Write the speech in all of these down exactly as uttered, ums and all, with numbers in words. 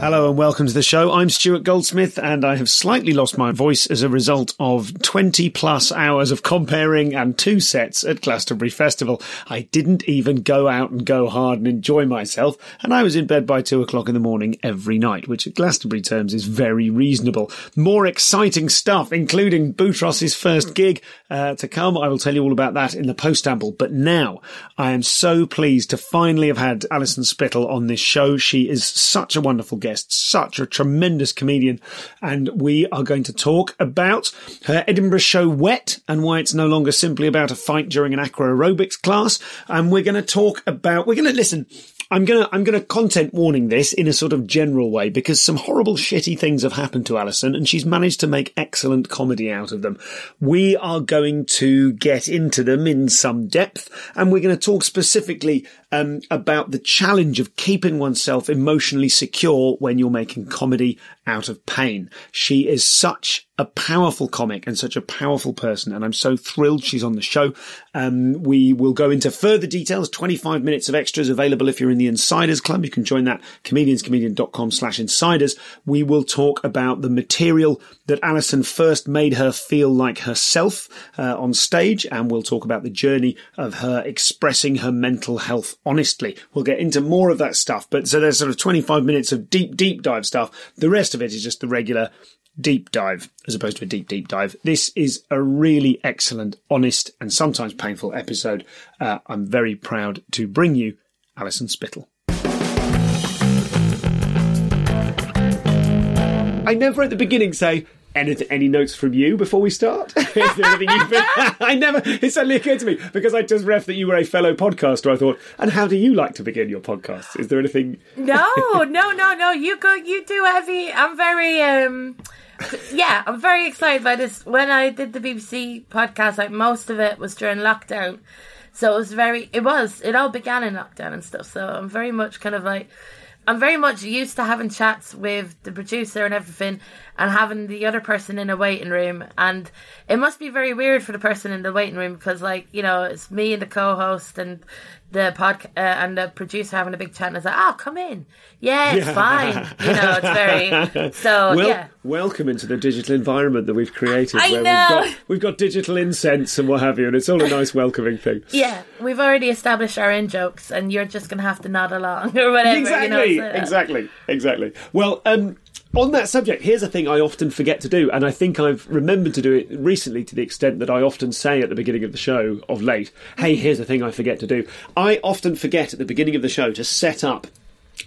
Hello and welcome to the show. I'm Stuart Goldsmith, and I have slightly lost my voice as a result of twenty plus hours of comparing and two sets at Glastonbury Festival. I didn't even go out and go hard and enjoy myself, and I was in bed by two o'clock in the morning every night, which at Glastonbury terms is very reasonable. More exciting stuff, including Boutros's first gig uh, to come. I will tell you all about that in the post-amble. But now I am so pleased to finally have had Alison Spittle on this show. She is such a wonderful guest. Such a tremendous comedian, and we are going to talk about her Edinburgh show Wet and why it's no longer simply about a fight during an acro aerobics class. And we're going to talk about we're going to listen I'm going to I'm going to content warning this in a sort of general way, because some horrible shitty things have happened to Alison and she's managed to make excellent comedy out of them. We are going to get into them in some depth, and we're going to talk specifically um about the challenge of keeping oneself emotionally secure when you're making comedy out of pain. She is such a powerful comic and such a powerful person, and I'm so thrilled she's on the show. Um, we will go into further details, twenty-five minutes of extras available if you're in the Insiders Club. You can join that, comedians comedian dot com slash insiders. We will talk about the material that Alison first made her feel like herself uh, on stage, and we'll talk about the journey of her expressing her mental health honestly. We'll get into more of that stuff, but so there's sort of twenty-five minutes of deep, deep dive stuff. The rest of it is just the regular deep dive, as opposed to a deep, deep dive. This is a really excellent, honest, and sometimes painful episode. Uh, I'm very proud to bring you Alison Spittle. I never at the beginning say, Any, any notes from you before we start? Is there anything you've been... I never... It suddenly occurred to me, because I just ref that you were a fellow podcaster, I thought, and how do you like to begin your podcast? Is there anything... No, no, no, no. You go, you do heavy... I'm very... Um... Yeah, I'm very excited by this. When I did the B B C podcast, like most of it was during lockdown. So it was very... It was. It all began in lockdown and stuff. So I'm very much kind of like... I'm very much used to having chats with the producer and everything, and having the other person in a waiting room. And it must be very weird for the person in the waiting room, because, like, you know, it's me and the co-host and the podca- uh, and the producer having a big chat, and it's like, oh, come in. Yeah, it's yeah. fine. You know, it's very... So, well, yeah. Welcome into the digital environment that we've created. I where know. We've got, we've got digital incense and what have you, and it's all a nice welcoming thing. Yeah, we've already established our in-jokes, and you're just going to have to nod along or whatever. Exactly. You know, Exactly, exactly. Well, um, on that subject, here's a thing I often forget to do, and I think I've remembered to do it recently to the extent that I often say at the beginning of the show of late, hey, here's a thing I forget to do. I often forget at the beginning of the show to set up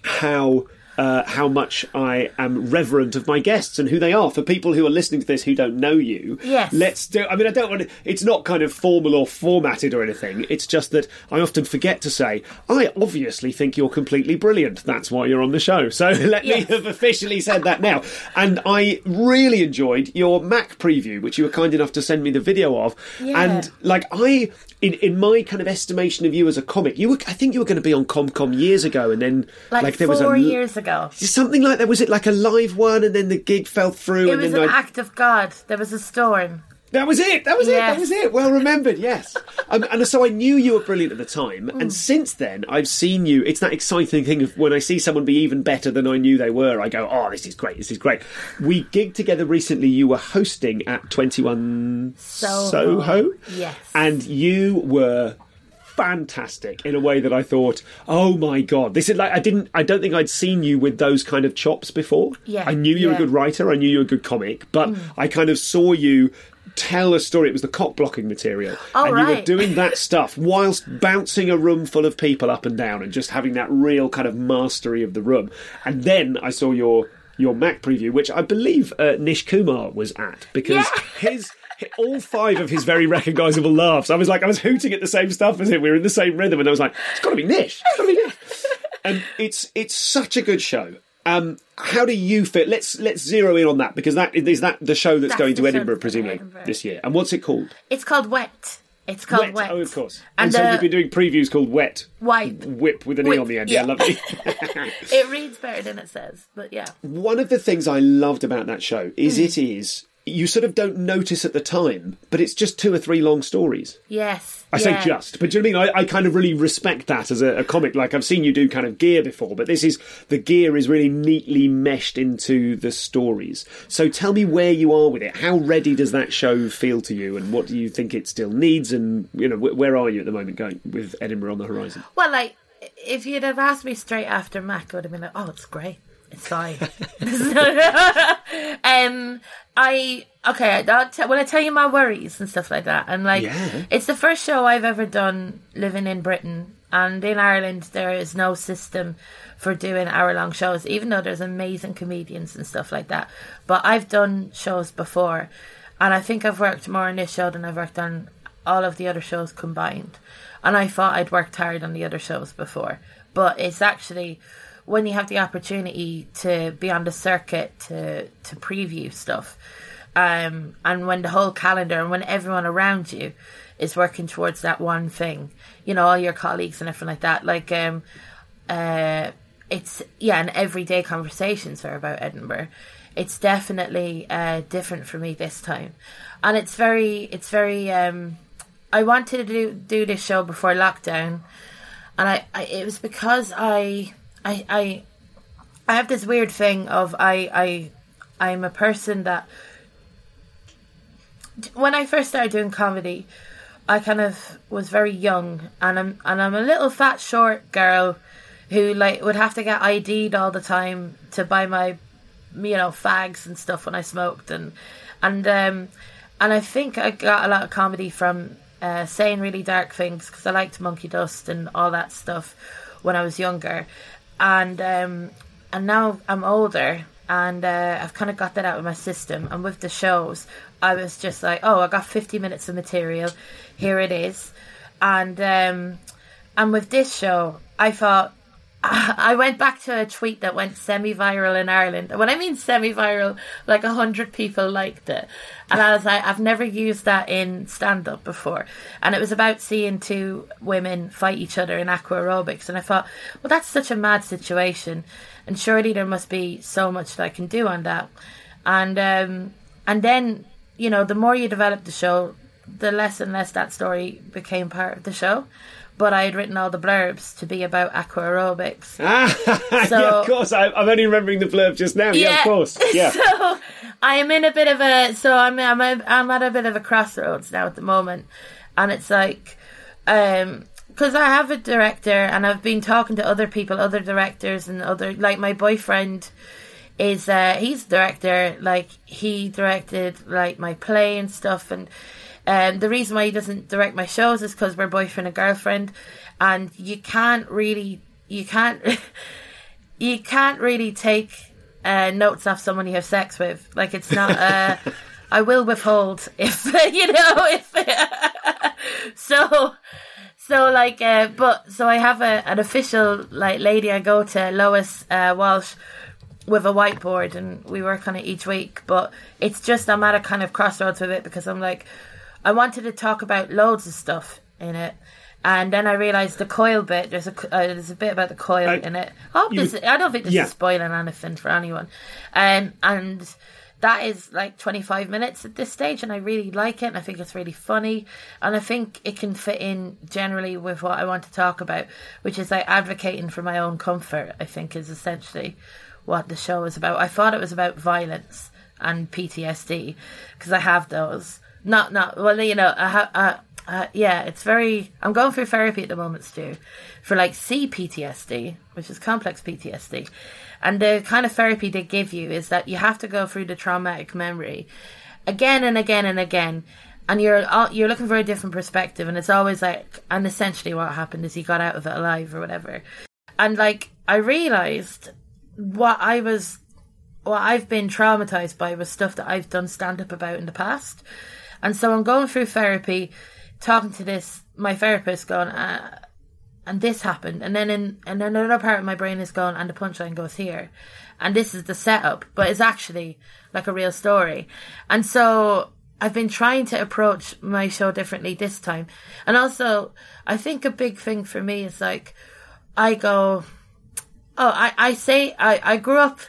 how... Uh, how much I am reverent of my guests and who they are. For people who are listening to this who don't know you, yes. let's do... I mean, I don't want to... It's not kind of formal or formatted or anything. It's just that I often forget to say, I obviously think you're completely brilliant. That's why you're on the show. So let yes. me have officially said that now. And I really enjoyed your Mac preview, which you were kind enough to send me the video of. Yeah. And, like, I... In in my kind of estimation of you as a comic, you were, I think you were going to be on ComCom years ago, and then like, like there was four a, years ago, something like that. Was it like a live one, and then the gig fell through? It and was then an I, act of God. There was a storm. That was it. That was yes. it. That was it. Well remembered. Yes. um, and so I knew you were brilliant at the time, mm. and since then I've seen you. It's that exciting thing of when I see someone be even better than I knew they were. I go, oh, this is great. This is great. We gigged together recently. You were hosting at twenty-one Soho. Soho. Yes. And you were fantastic in a way that I thought, oh my God, this is like, I didn't, I don't think I'd seen you with those kind of chops before. Yeah. I knew you yeah. were a good writer. I knew you were a good comic, but mm. I kind of saw you tell a story. It was the cock blocking material. Oh, and right. you were doing that stuff whilst bouncing a room full of people up and down and just having that real kind of mastery of the room. And then I saw your your Mac preview, which I believe uh, Nish Kumar was at, because yeah. his all five of his very recognisable laughs. I was like, I was hooting at the same stuff as him. We were in the same rhythm, and I was like, it's got to be Nish. It's got to be Nish. And it's it's such a good show. Um, how do you feel? Let's let's zero in on that, because that is that the show that's, that's going to Edinburgh, presumably, Edinburgh. this year. And what's it called? It's called Wet. It's called Wet. Wet. Oh, of course. And, and so uh, you've been doing previews called Wet. White. Whip with an Whip. E on the end. Yeah, yeah, lovely. It reads better than it says, but yeah. One of the things I loved about that show is mm. it is, you sort of don't notice at the time, but it's just two or three long stories. Yes. I yeah. say just, but do you know what I mean? I, I kind of really respect that as a, a comic. Like, I've seen you do kind of Gear before, but this is, the Gear is really neatly meshed into the stories. So tell me where you are with it. How ready does that show feel to you, and what do you think it still needs? And, you know, wh- where are you at the moment going with Edinburgh on the horizon? Well, like, if you'd have asked me straight after Mac, I would have been like, oh, it's great. It's fine. um, I okay. I'll t- will I tell you my worries and stuff like that? And like, yeah. It's the first show I've ever done living in Britain, and in Ireland there is no system for doing hour-long shows, even though there's amazing comedians and stuff like that. But I've done shows before, and I think I've worked more on this show than I've worked on all of the other shows combined. And I thought I'd worked hard on the other shows before, but it's actually, when you have the opportunity to be on the circuit to to preview stuff, um, and when the whole calendar and when everyone around you is working towards that one thing, you know, all your colleagues and everything like that, like, um, uh, it's, yeah, and everyday conversations are about Edinburgh. It's definitely uh, different for me this time. And it's very, it's very, um, I wanted to do, do this show before lockdown, and I, I it was because I... I, I I have this weird thing of I, I I'm a person that, when I first started doing comedy, I kind of was very young, and I'm and I'm a little fat short girl who like would have to get I D'd all the time to buy my, you know, fags and stuff when I smoked, and and um and I think I got a lot of comedy from uh, saying really dark things, because I liked Monkey Dust and all that stuff when I was younger. And um, and now I'm older, and uh, I've kind of got that out of my system. And with the shows, I was just like, oh, I got fifty minutes of material. Here it is. And um, and with this show, I thought, I went back to a tweet that went semi-viral in Ireland. And when I mean semi-viral, like one hundred people liked it. And I was like, I've never used that in stand-up before. And it was about seeing two women fight each other in aqua aerobics. And I thought, well, that's such a mad situation. And surely there must be so much that I can do on that. And um, and then, you know, the more you develop the show, the less and less that story became part of the show. But I had written all the blurbs to be about aqua aerobics. Ah, so, yeah, of course. I, I'm only remembering the blurb just now. Yeah, yeah, of course. Yeah. So I am in a bit of a, so I'm I'm a, I'm at a bit of a crossroads now at the moment, and it's like, um, because I have a director, and I've been talking to other people, other directors, and other, like my boyfriend is, uh, he's the director. Like he directed like my play and stuff, and. Um, the reason why he doesn't direct my shows is because we're boyfriend and girlfriend, and you can't really, you can't, you can't really take uh, notes off someone you have sex with. Like it's not. Uh, I will withhold if you know if. so, so like, uh, but so I have a an official like lady I go to, Lois uh, Welsh, with a whiteboard, and we work on it each week. But it's just I'm at a kind of crossroads with it, because I'm like, I wanted to talk about loads of stuff in it, and then I realised the coil bit. There's a uh, there's a bit about the coil I, in it. I, hope you, this, I don't think this yeah. is spoiling anything for anyone, um, and that is like twenty-five minutes at this stage, and I really like it, and I think it's really funny, and I think it can fit in generally with what I want to talk about, which is like advocating for my own comfort. I think is essentially what the show is about. I thought it was about violence and P T S D because I have those. Not, not, well, you know, I, ha- I, I, yeah, it's very, I'm going through therapy at the moment, Stu, for like C P T S D, which is complex P T S D. And the kind of therapy they give you is that you have to go through the traumatic memory again and again and again. And you're, you're looking for a different perspective. And it's always like, and essentially what happened is he got out of it alive or whatever. And like, I realized what I was, what I've been traumatized by was stuff that I've done stand up about in the past. And so I'm going through therapy, talking to this, my therapist going, uh, and this happened. And then in and then another part of my brain is going, and the punchline goes here. And this is the setup, but it's actually like a real story. And so I've been trying to approach my show differently this time. And also, I think a big thing for me is like, I go, oh, I, I say, I, I grew up,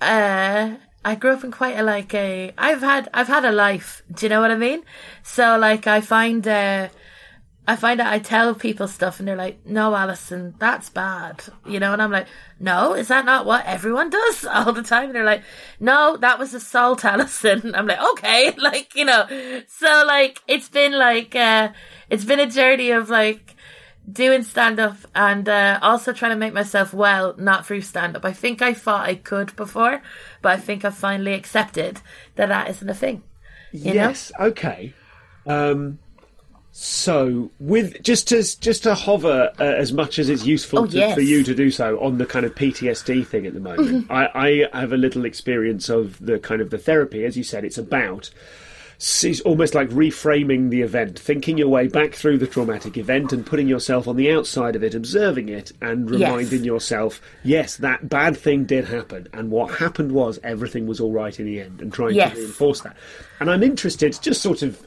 uh, I grew up in quite a, like a, I've had, I've had a life. Do you know what I mean? So like, I find, uh, I find that I tell people stuff and they're like, no, Alison, that's bad. You know, and I'm like, no, is that not what everyone does all the time? And they're like, no, that was assault, Alison. I'm like, okay, like, you know, so like, it's been like, uh, it's been a journey of like doing stand up and, uh, also trying to make myself well, not through stand up. I think I thought I could before, but I think I've finally accepted that that isn't a thing. You yes. Know? Okay. Um, So, with just to just to hover uh, as much as it's useful oh, to, yes. for you to do so on the kind of P T S D thing at the moment, mm-hmm. I, I have a little experience of the kind of the therapy. As you said, it's about it's almost like reframing the event, thinking your way back through the traumatic event and putting yourself on the outside of it, observing it, and reminding yes. yourself, yes, that bad thing did happen, and what happened was everything was all right in the end, and trying yes. to reinforce that. And I'm interested, just sort of,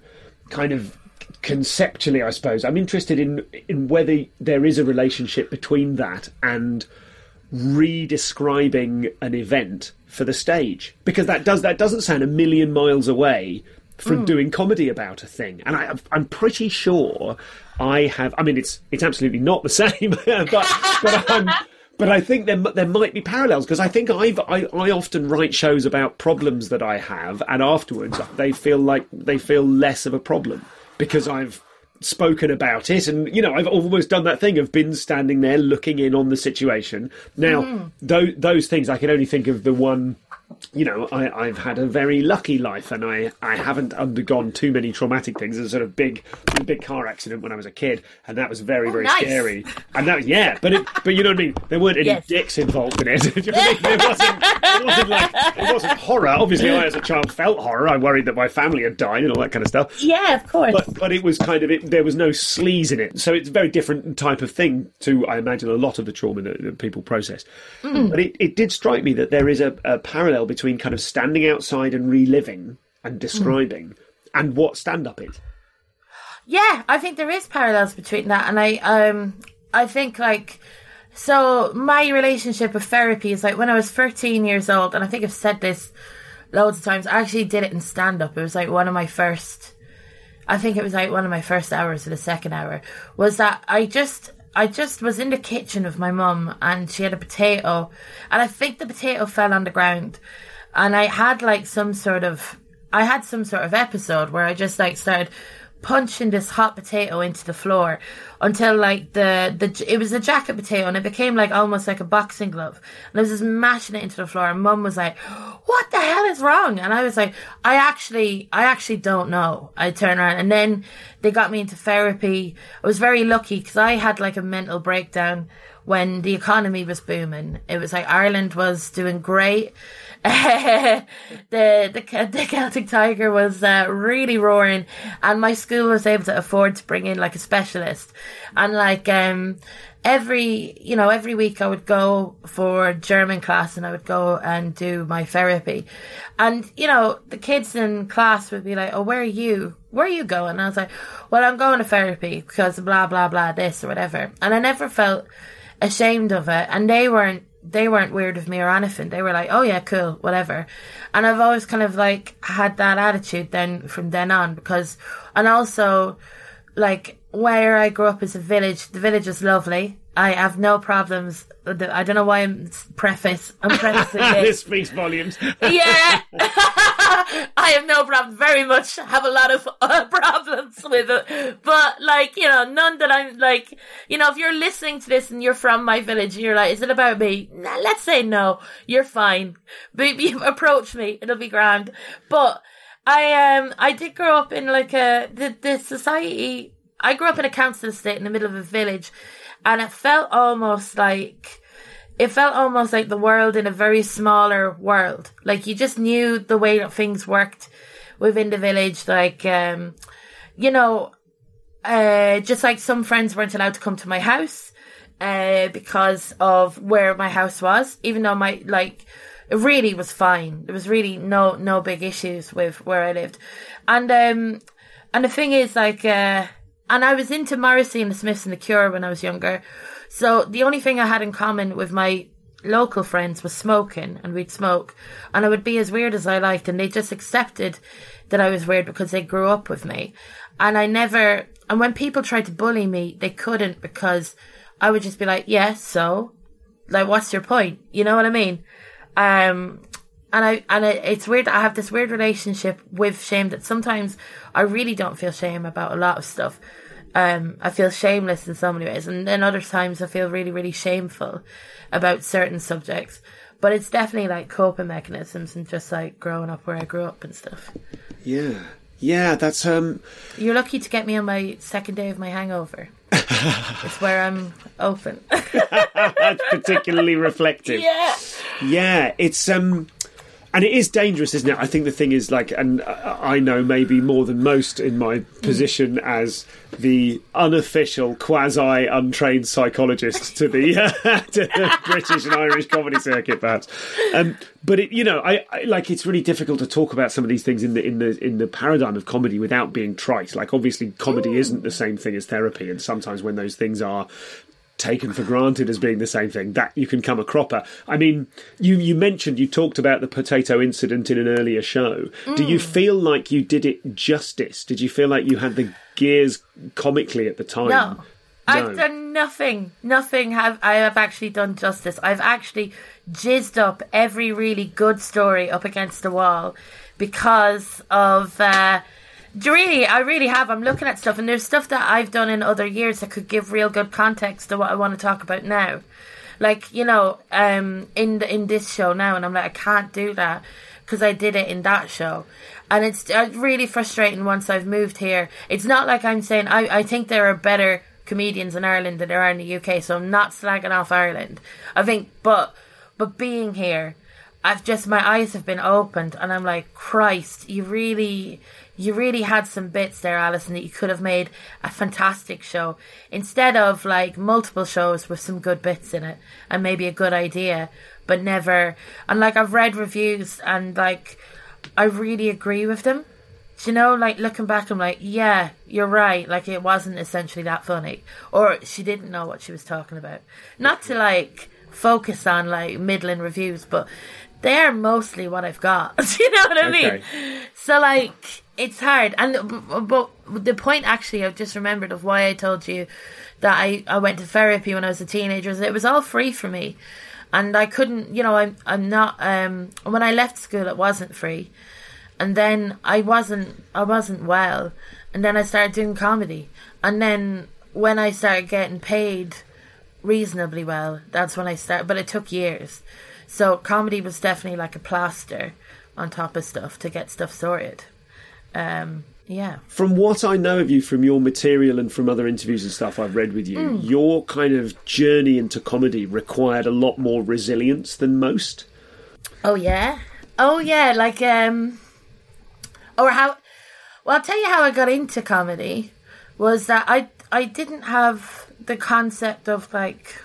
kind of. Conceptually, I suppose I'm interested in in whether there is a relationship between that and re-describing an event for the stage, because that does that doesn't sound a million miles away from mm. doing comedy about a thing. And I, I'm pretty sure I have. I mean, it's it's absolutely not the same, but but I'm. But I think there there might be parallels, because I think I've, I I often write shows about problems that I have, and afterwards they feel like they feel less of a problem. Because I've spoken about it, and you know, I've almost done that thing of been standing there looking in on the situation. Now, mm. th- those things I can only think of the one. You know, I, I've had a very lucky life, and I, I haven't undergone too many traumatic things. There's a sort of big big car accident when I was a kid, and that was very very oh, nice. Scary. And that was yeah, but it, but you know what I mean. There weren't any yes. dicks involved in it. You know I mean? It wasn't it wasn't like it wasn't horror. Obviously, I as a child felt horror. I worried that my family had died and all that kind of stuff. Yeah, of course. But but it was kind of it. There was no sleaze in it, so it's a very different type of thing to I imagine a lot of the trauma that, that people process. Mm. But it, it did strike me that there is a, a parallel between kind of standing outside and reliving and describing mm. and what stand-up is. Yeah, I think there is parallels between that. And I um, I think like, so my relationship with therapy is like when I was thirteen years old, and I think I've said this loads of times, I actually did it in stand-up. It was like one of my first, I think it was like one of my first hours or the second hour, was that I just... I just was in the kitchen with my mum, and she had a potato, and I think the potato fell on the ground, and I had like some sort of, I had some sort of episode where I just like started punching this hot potato into the floor until like the, the it was a jacket potato, and it became like almost like a boxing glove, and I was just mashing it into the floor, and mum was like, what the hell is wrong? And I was like, I actually I actually don't know. I turned around, and then they got me into therapy. I was very lucky because I had like a mental breakdown when the economy was booming. It was like Ireland was doing great. the, the the Celtic Tiger was uh, really roaring, and my school was able to afford to bring in like a specialist, and like um every you know every week I would go for German class, and I would go and do my therapy, and you know the kids in class would be like, oh, where are you where are you going? And I was like, well, I'm going to therapy because blah blah blah this or whatever, and I never felt ashamed of it, and they weren't they weren't weird with me or anything. They were like, oh yeah, cool, whatever. And I've always kind of like had that attitude then from then on, because, and also like where I grew up is a village. The village is lovely. I have no problems. I don't know why I'm preface. I'm prefacing it. This speaks volumes. Yeah. I have no problem. Very much have a lot of uh, problems with it. But like, you know, none that I'm like, you know, if you're listening to this and you're from my village and you're like, is it about me? Nah, let's say no. You're fine. But you approach me. It'll be grand. But I, um, I did grow up in like a, the, the society. I grew up in a council estate in the middle of a village. And it felt almost like, it felt almost like the world in a very smaller world. Like you just knew the way that things worked within the village, like, um, you know, uh, just like some friends weren't allowed to come to my house uh, because of where my house was, even though my, like, it really was fine. There was really no no big issues with where I lived. And um, and the thing is, like, uh, and I was into Morrissey and the Smiths and the Cure when I was younger. So the only thing I had in common with my local friends was smoking, and we'd smoke, and I would be as weird as I liked, and they just accepted that I was weird because they grew up with me. And I never, and when people tried to bully me, they couldn't, because I would just be like, yeah, so, like, what's your point? You know what I mean? Um, and I, and I, it's weird. I have this weird relationship with shame that sometimes I really don't feel shame about a lot of stuff. Um, I feel shameless in so many ways, and then other times I feel really, really shameful about certain subjects. But it's definitely like coping mechanisms and just like growing up where I grew up and stuff. Yeah, yeah, that's um. You're lucky to get me on my second day of my hangover. It's where I'm open. That's particularly reflective. Yeah, yeah, it's um. And it is dangerous, isn't it? I think the thing is, like, and I know maybe more than most in my position as the unofficial, quasi-untrained psychologist to the, uh, to the British and Irish comedy circuit, perhaps. Um, but it, you know, I, I like it's really difficult to talk about some of these things in the in the in the paradigm of comedy without being trite. Like, obviously, comedy Ooh. Isn't the same thing as therapy, and sometimes when those things are taken for granted as being the same thing, that you can come a cropper. I mean, you, you mentioned, you talked about the potato incident in an earlier show. Mm. Do you feel like you did it justice? Did you feel like you had the gears comically at the time? No, no. I've done nothing. Nothing have I have actually done justice. I've actually jizzed up every really good story up against the wall because of... Uh, Really, I really have. I'm looking at stuff, and there's stuff that I've done in other years that could give real good context to what I want to talk about now. Like, you know, um, in the, in this show now, and I'm like, I can't do that because I did it in that show. And it's uh, really frustrating once I've moved here. It's not like I'm saying, I, I think there are better comedians in Ireland than there are in the U K, so I'm not slagging off Ireland. I think, but but being here, I've just, my eyes have been opened, and I'm like, Christ, you really... You really had some bits there, Alison, that you could have made a fantastic show instead of like multiple shows with some good bits in it and maybe a good idea, but never. And like, I've read reviews and like, I really agree with them. Do you know, like looking back, I'm like, yeah, you're right. Like it wasn't essentially that funny, or she didn't know what she was talking about. Not to like focus on like middling reviews, but they're mostly what I've got. Do you know what I okay. mean? So like, it's hard. And but the point actually I've just remembered of why I told you that I, I went to therapy when I was a teenager is it was all free for me, and I couldn't, you know, I'm I'm not um when I left school it wasn't free, and then I wasn't I wasn't well, and then I started doing comedy, and then when I started getting paid reasonably well, that's when I started, but it took years. So comedy was definitely like a plaster on top of stuff to get stuff sorted. Um, yeah. From what I know of you, from your material and from other interviews and stuff I've read with you, mm. your kind of journey into comedy required a lot more resilience than most. Oh yeah, oh yeah. Like, um, or how? Well, I'll tell you how I got into comedy was that I I didn't have the concept of like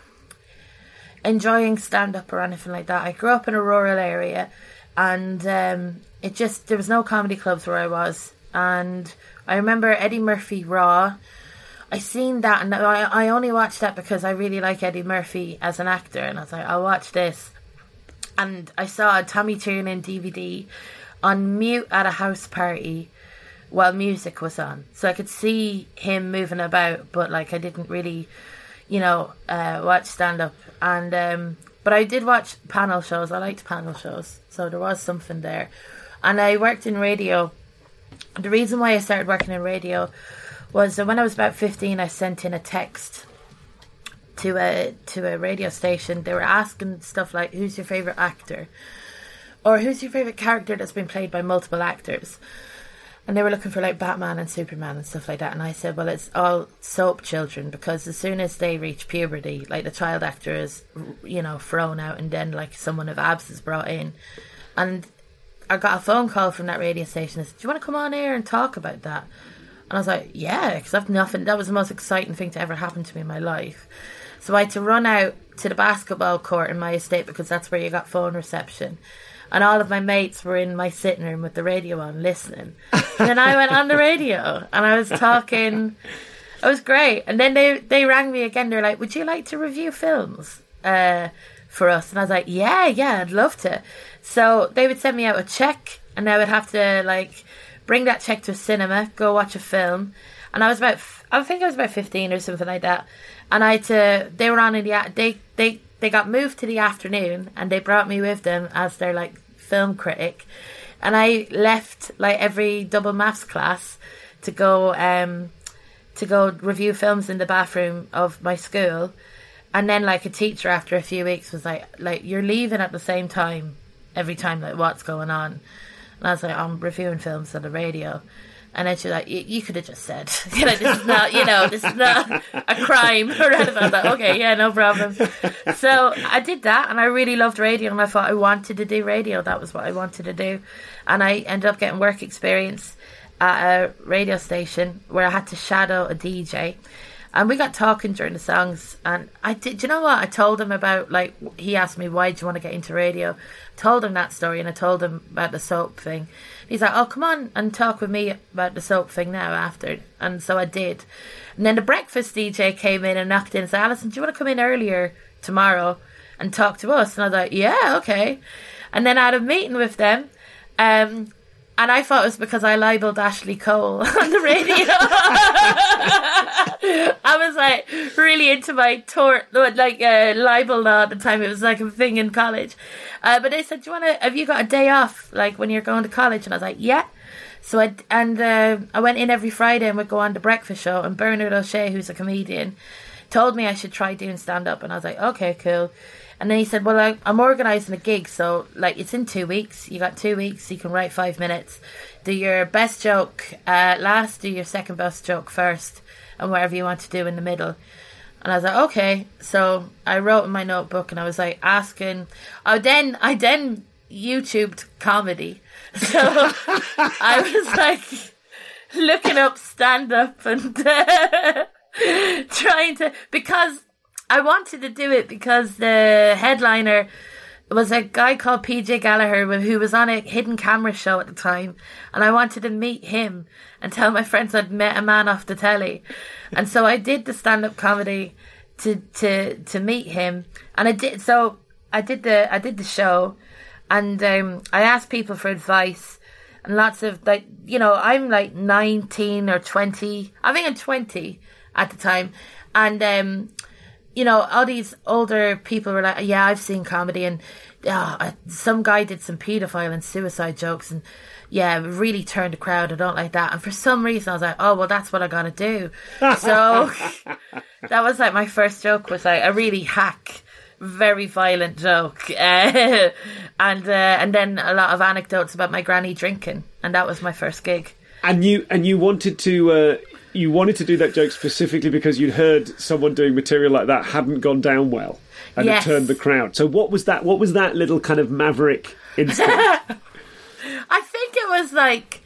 enjoying stand up or anything like that. I grew up in a rural area, and. Um, It just, there was no comedy clubs where I was. And I remember Eddie Murphy Raw. I seen that, and I, I only watched that because I really like Eddie Murphy as an actor. And I was like, I'll watch this. And I saw a Tommy Tiernan D V D on mute at a house party while music was on. So I could see him moving about, but like I didn't really, you know, uh, watch stand-up. And um, but I did watch panel shows. I liked panel shows. So there was something there. And I worked in radio. The reason why I started working in radio was that when I was about fifteen, I sent in a text to a to a radio station. They were asking stuff like, who's your favourite actor? Or who's your favourite character that's been played by multiple actors? And they were looking for like Batman and Superman and stuff like that. And I said, well, it's all soap children, because as soon as they reach puberty, like the child actor is, you know, thrown out, and then like someone of abs is brought in. And I got a phone call from that radio station. They said, do you want to come on here and talk about that? And I was like, yeah, because I've nothing. That was the most exciting thing to ever happen to me in my life. So I had to run out to the basketball court in my estate because that's where you got phone reception. And all of my mates were in my sitting room with the radio on listening. And then I went on the radio and I was talking. It was great. And then they, they rang me again. They're like, would you like to review films uh, for us? And I was like, yeah, yeah, I'd love to. So they would send me out a check and I would have to like bring that check to a cinema, go watch a film. And I was about, I think I was about fifteen or something like that. And I had to, they were on in the, they, they, they got moved to the afternoon and they brought me with them as their like film critic. And I left like every double maths class to go, um, to go review films in the bathroom of my school. And then like a teacher after a few weeks was like, like, you're leaving at the same time every time, like what's going on? And I was like, I'm reviewing films on the radio. And then she was like, you could have just said, you know, this is not, you know, this is not a crime. Or I was like, okay, yeah, no problem. So I did that and I really loved radio and I thought I wanted to do radio. That was what I wanted to do. And I ended up getting work experience at a radio station where I had to shadow a D J. And we got talking during the songs and I did, do you know what? I told him about, like, he asked me, why do you want to get into radio? I told him that story and I told him about the soap thing. He's like, oh, come on and talk with me about the soap thing now after. And so I did. And then the breakfast D J came in and knocked in and said, Alison, do you want to come in earlier tomorrow and talk to us? And I was like, yeah, okay. And then I had a meeting with them. Um, and I thought it was because I libeled Ashley Cole on the radio. I was like really into my tort, like uh, libel law at the time. It was like a thing in college. Uh, but they said, "Do you want to? Have you got a day off? Like when you're going to college?" And I was like, "Yeah." So I and uh, I went in every Friday and would go on the breakfast show. And Bernard O'Shea, who's a comedian, told me I should try doing stand up. And I was like, "Okay, cool." And then he said, "Well, I, I'm organising a gig, so like it's in two weeks. You got two weeks. You can write five minutes. Do your best joke uh, last. Do your second best joke first." And whatever you want to do in the middle. And I was like, okay. So I wrote in my notebook and I was like asking. Oh, then I then YouTubed comedy. So I was like looking up stand-up and uh, trying to, because I wanted to do it because the headliner was a guy called P J Gallagher who was on a hidden camera show at the time. And I wanted to meet him and tell my friends I'd met a man off the telly. And so I did the stand-up comedy to, to, to meet him. And I did, so I did the, I did the show and, um, I asked people for advice and lots of like, you know, I'm like nineteen or twenty. I think I'm twenty at the time. And, um, you know, all these older people were like, yeah, I've seen comedy and oh, some guy did some paedophile and suicide jokes and yeah, really turned the crowd. I don't like that. And for some reason I was like, oh, well, that's what I got to do. So that was like my first joke was like a really hack, very violent joke. Uh, and uh, and then a lot of anecdotes about my granny drinking. And that was my first gig. And you and you wanted to... Uh... You wanted to do that joke specifically because you'd heard someone doing material like that hadn't gone down well and yes. It turned the crowd. So what was that? What was that little kind of maverick instinct? I think it was like,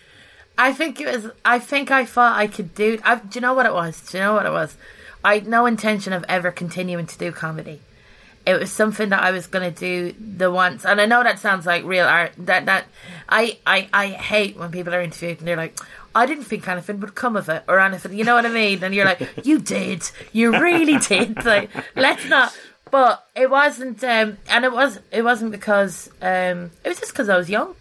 I think it was, I think I thought I could do, I, do you know what it was? Do you know what it was? I had no intention of ever continuing to do comedy. It was something that I was going to do the once. And I know that sounds like real art. That, that I, I, I hate when people are interviewed and they're like, I didn't think anything would come of it or anything. You know what I mean? And you're like, you did. You really did. Like, let's not. But it wasn't, um, and it, was, it wasn't because, um, it was just because I was young.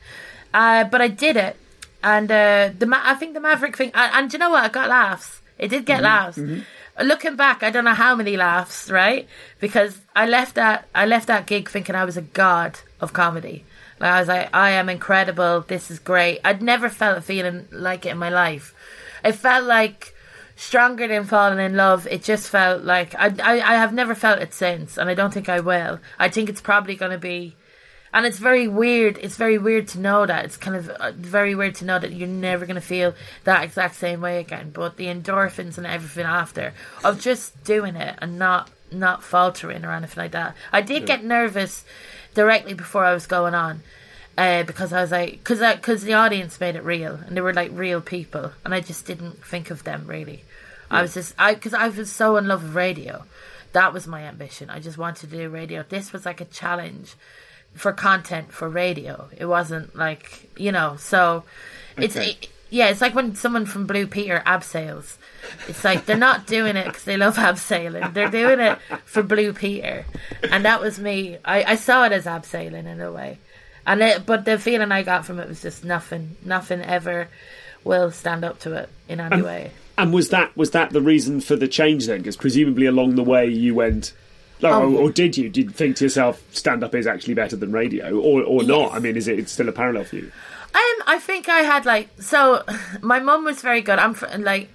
Uh, but I did it. And uh, the Ma- I think the Maverick thing, and, and do you know what? I got laughs. It did get mm-hmm. laughs. Mm-hmm. Looking back, I don't know how many laughs, right? Because I left that, I left that gig thinking I was a god of comedy. I was like, I am incredible. This is great. I'd never felt a feeling like it in my life. It felt like stronger than falling in love. It just felt like I, I, I have never felt it since. And I don't think I will. I think it's probably going to be. And it's very weird. It's very weird to know that. It's kind of very weird to know that you're never going to feel that exact same way again. But the endorphins and everything after of just doing it and not, not faltering or anything like that. I did yeah. get nervous directly before I was going on uh, because I was like, because because the audience made it real, and they were like real people, and I just didn't think of them really. Yeah. I was just I because I was so in love with radio. That was my ambition. I just wanted to do radio. This was like a challenge for content for radio. It wasn't like, you know, so okay. it's, it, yeah, it's like when someone from Blue Peter abseils. It's like they're not doing it because they love abseiling. They're doing it for Blue Peter. And that was me. I, I saw it as abseiling in a way. and it, But the feeling I got from it was just nothing, nothing ever will stand up to it in any um, way. And was that was that the reason for the change then? Because presumably along the way you went, like, um, or, or did you? Did you think to yourself, stand-up is actually better than radio, or or yes. not? I mean, is it it's still a parallel for you? Um, I think I had, like... So, my mum was very good. I'm, like...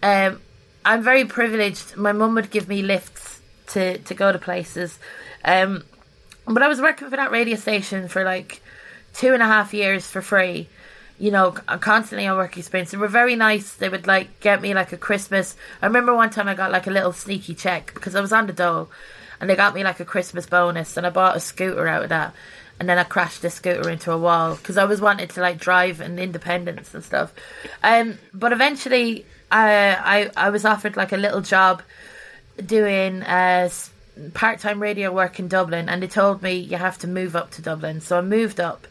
Um, I'm very privileged. My mum would give me lifts to, to go to places. Um, but I was working for that radio station for, like, two and a half years for free. You know, constantly on work experience. They were very nice. They would, like, get me, like, a Christmas... I remember one time I got, like, a little sneaky check because I was on the dole, and they got me, like, a Christmas bonus, and I bought a scooter out of that, and then I crashed the scooter into a wall because I was wanted to, like, drive and independence and stuff. Um, but eventually I, I, I was offered, like, a little job doing... Uh, part-time radio work in Dublin, and they told me you have to move up to Dublin. So I moved up,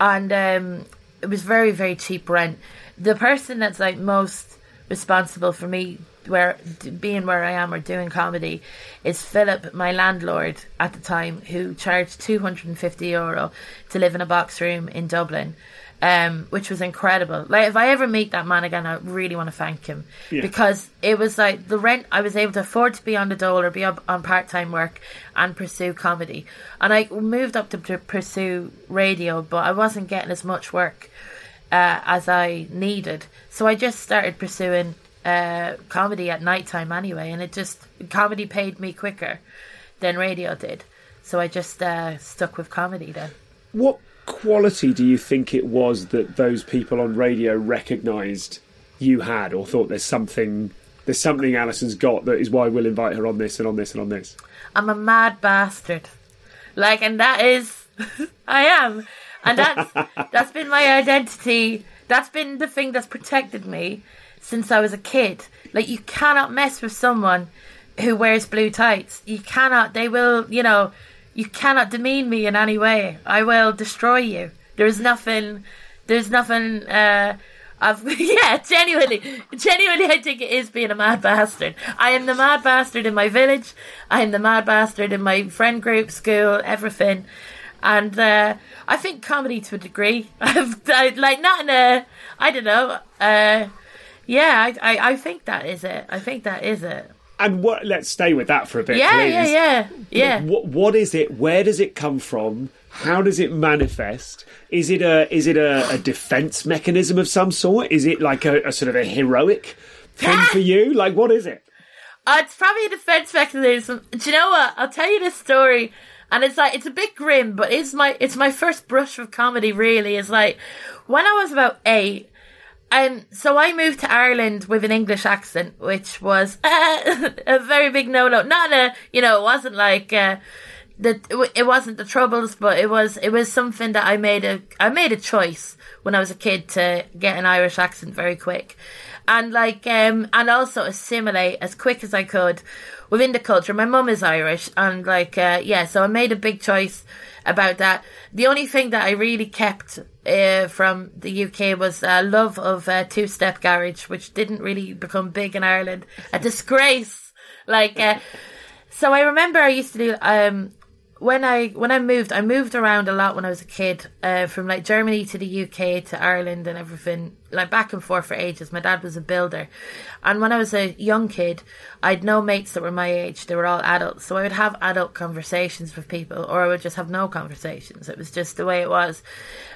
and... Um, it was very, very cheap rent. The person that's, like, most responsible for me where being where I am or doing comedy is Philip, my landlord at the time, who charged two hundred fifty euro to live in a box room in Dublin, um, which was incredible. Like, if I ever meet that man again, I really want to thank him. Yeah. Because it was, like, the rent I was able to afford to be on the dole or be up on part-time work and pursue comedy. And I moved up to pursue radio, but I wasn't getting as much work Uh, as I needed, so I just started pursuing uh, comedy at night time anyway, and it just comedy paid me quicker than radio did, so I just uh, stuck with comedy then. What quality do you think it was that those people on radio recognised you had, or thought there's something there's something Alison's got that is why we'll invite her on this and on this and on this? I'm a mad bastard, like, and that is I am. And that's, that's been my identity. That's been the thing that's protected me since I was a kid. Like, you cannot mess with someone who wears blue tights. You cannot, they will, you know, you cannot demean me in any way. I will destroy you. There's nothing, there's nothing, uh, I've, yeah, genuinely, genuinely I think it is being a mad bastard. I am the mad bastard in my village. I am the mad bastard in my friend group, school, everything. And uh, I think comedy to a degree. I've I, like not in a. I don't know. Uh, yeah, I, I I think that is it. I think that is it. And what? Let's stay with that for a bit. Yeah, please. yeah, yeah, yeah. What, what is it? Where does it come from? How does it manifest? Is it a is it a, a defense mechanism of some sort? Is it like a, a sort of a heroic thing for you? Like, what is it? Uh, it's probably a defense mechanism. Do you know what? I'll tell you this story. And it's like, it's a bit grim, but it's my, it's my first brush with comedy, really. It's like, when I was about eight, um, so I moved to Ireland with an English accent, which was uh, a very big no-no. Not a, you know, it wasn't like, uh, the, it wasn't the Troubles, but it was, it was something that I made a, I made a choice when I was a kid to get an Irish accent very quick. And like, um, and also assimilate as quick as I could within the culture. My mum is Irish, and like, uh, yeah, so I made a big choice about that. The only thing that I really kept uh, from the U K was a uh, love of uh, two-step garage, which didn't really become big in Ireland. A disgrace. Like, uh, so I remember I used to do, um, when I, when I moved, I moved around a lot when I was a kid, uh, from like Germany to the U K to Ireland and everything, like back and forth for ages. My dad was a builder. And when I was a young kid, I had no mates that were my age. They were all adults. So I would have adult conversations with people, or I would just have no conversations. It was just the way it was.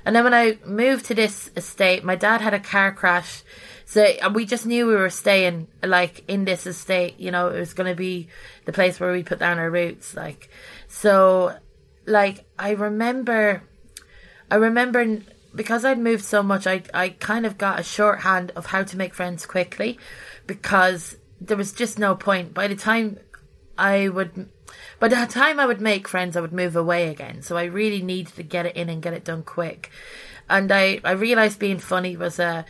And then when I moved to this estate, my dad had a car crash. So we just knew we were staying like in this estate, you know, it was going to be the place where we put down our roots. Like, so like, I remember, I remember because I'd moved so much, I, I kind of got a shorthand of how to make friends quickly because there was just no point. By the time I would, By the time I would make friends, I would move away again. So I really needed to get it in and get it done quick. And I, I realised being funny was a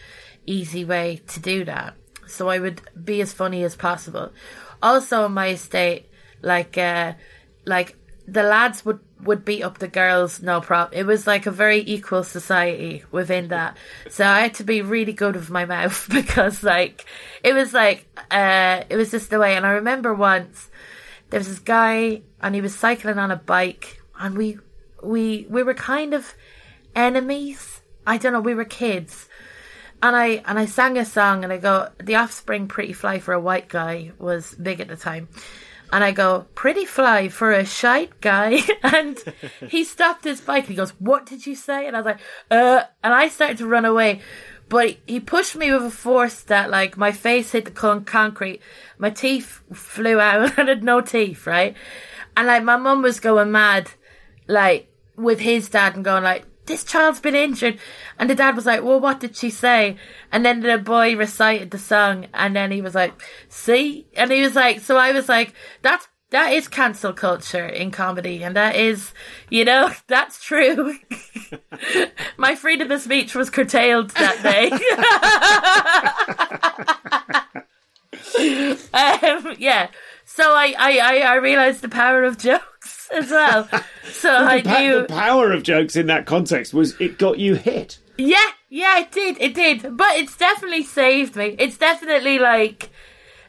easy way to do that. So I would be as funny as possible. Also in my estate, like, uh, like the lads would, would beat up the girls, no problem. It was like a very equal society within that. So I had to be really good with my mouth because, like, it was like, uh, it was just the way. And I remember once there was this guy and he was cycling on a bike and we, we, we were kind of enemies. I don't know. We were kids. And I and I sang a song and I go, the Offspring Pretty Fly for a White Guy was big at the time. And I go, pretty fly for a shite guy. And he stopped his bike and he goes, what did you say? And I was like, uh, and I started to run away. But he pushed me with a force that, like, my face hit the con- concrete. My teeth flew out. I had no teeth, right? And, like, my mum was going mad, like, with his dad and going, like, this child's been injured. And the dad was like, well, what did she say? And then the boy recited the song and then he was like, see? And he was like, so I was like, that's, that is cancel culture in comedy. And that is, you know, that's true. My freedom of speech was curtailed that day. um, yeah. So I, I, I, I realised the power of jokes as well. So well, I pa- knew... The power of jokes in that context was it got you hit. Yeah, yeah, it did, it did. But it's definitely saved me. It's definitely like...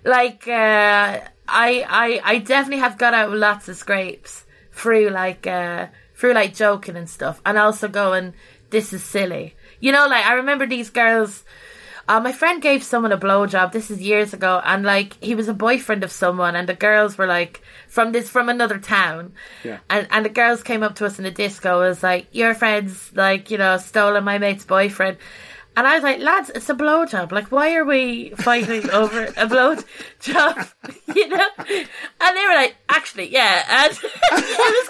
Like, uh, I, I, I definitely have got out of lots of scrapes through, like, uh, through, like, joking and stuff. And also going, this is silly. You know, like, I remember these girls... Uh, my friend gave someone a blowjob. This is years ago. And, like, he was a boyfriend of someone. And the girls were, like, from this from another town. Yeah. And and the girls came up to us in the disco. It was like, your friend's, like, you know, stolen my mate's boyfriend. And I was like, lads, it's a blowjob. Like, why are we fighting over a blowjob? You know? And they were like, actually, yeah. And it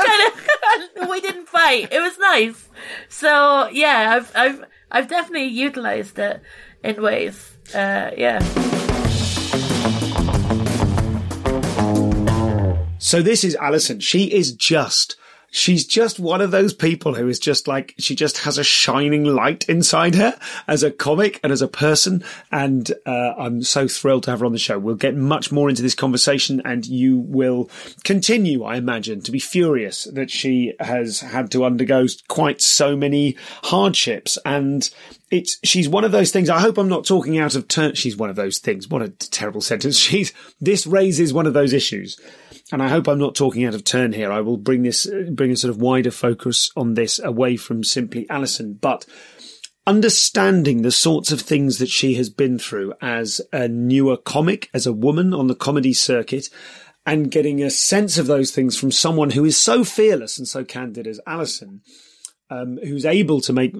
was kind of... we didn't fight. It was nice. So, yeah, I've I've I've definitely utilised it. In ways, uh, yeah. So this is Alison. She is just, she's just one of those people who is just like, she just has a shining light inside her as a comic and as a person. And uh, I'm so thrilled to have her on the show. We'll get much more into this conversation and you will continue, I imagine, to be furious that she has had to undergo quite so many hardships and... It's, she's one of those things. I hope I'm not talking out of turn. She's one of those things. What a terrible sentence. She's, this raises one of those issues. And I hope I'm not talking out of turn here. I will bring this, bring a sort of wider focus on this away from simply Alison, but understanding the sorts of things that she has been through as a newer comic, as a woman on the comedy circuit, and getting a sense of those things from someone who is so fearless and so candid as Alison. Um, who's able to make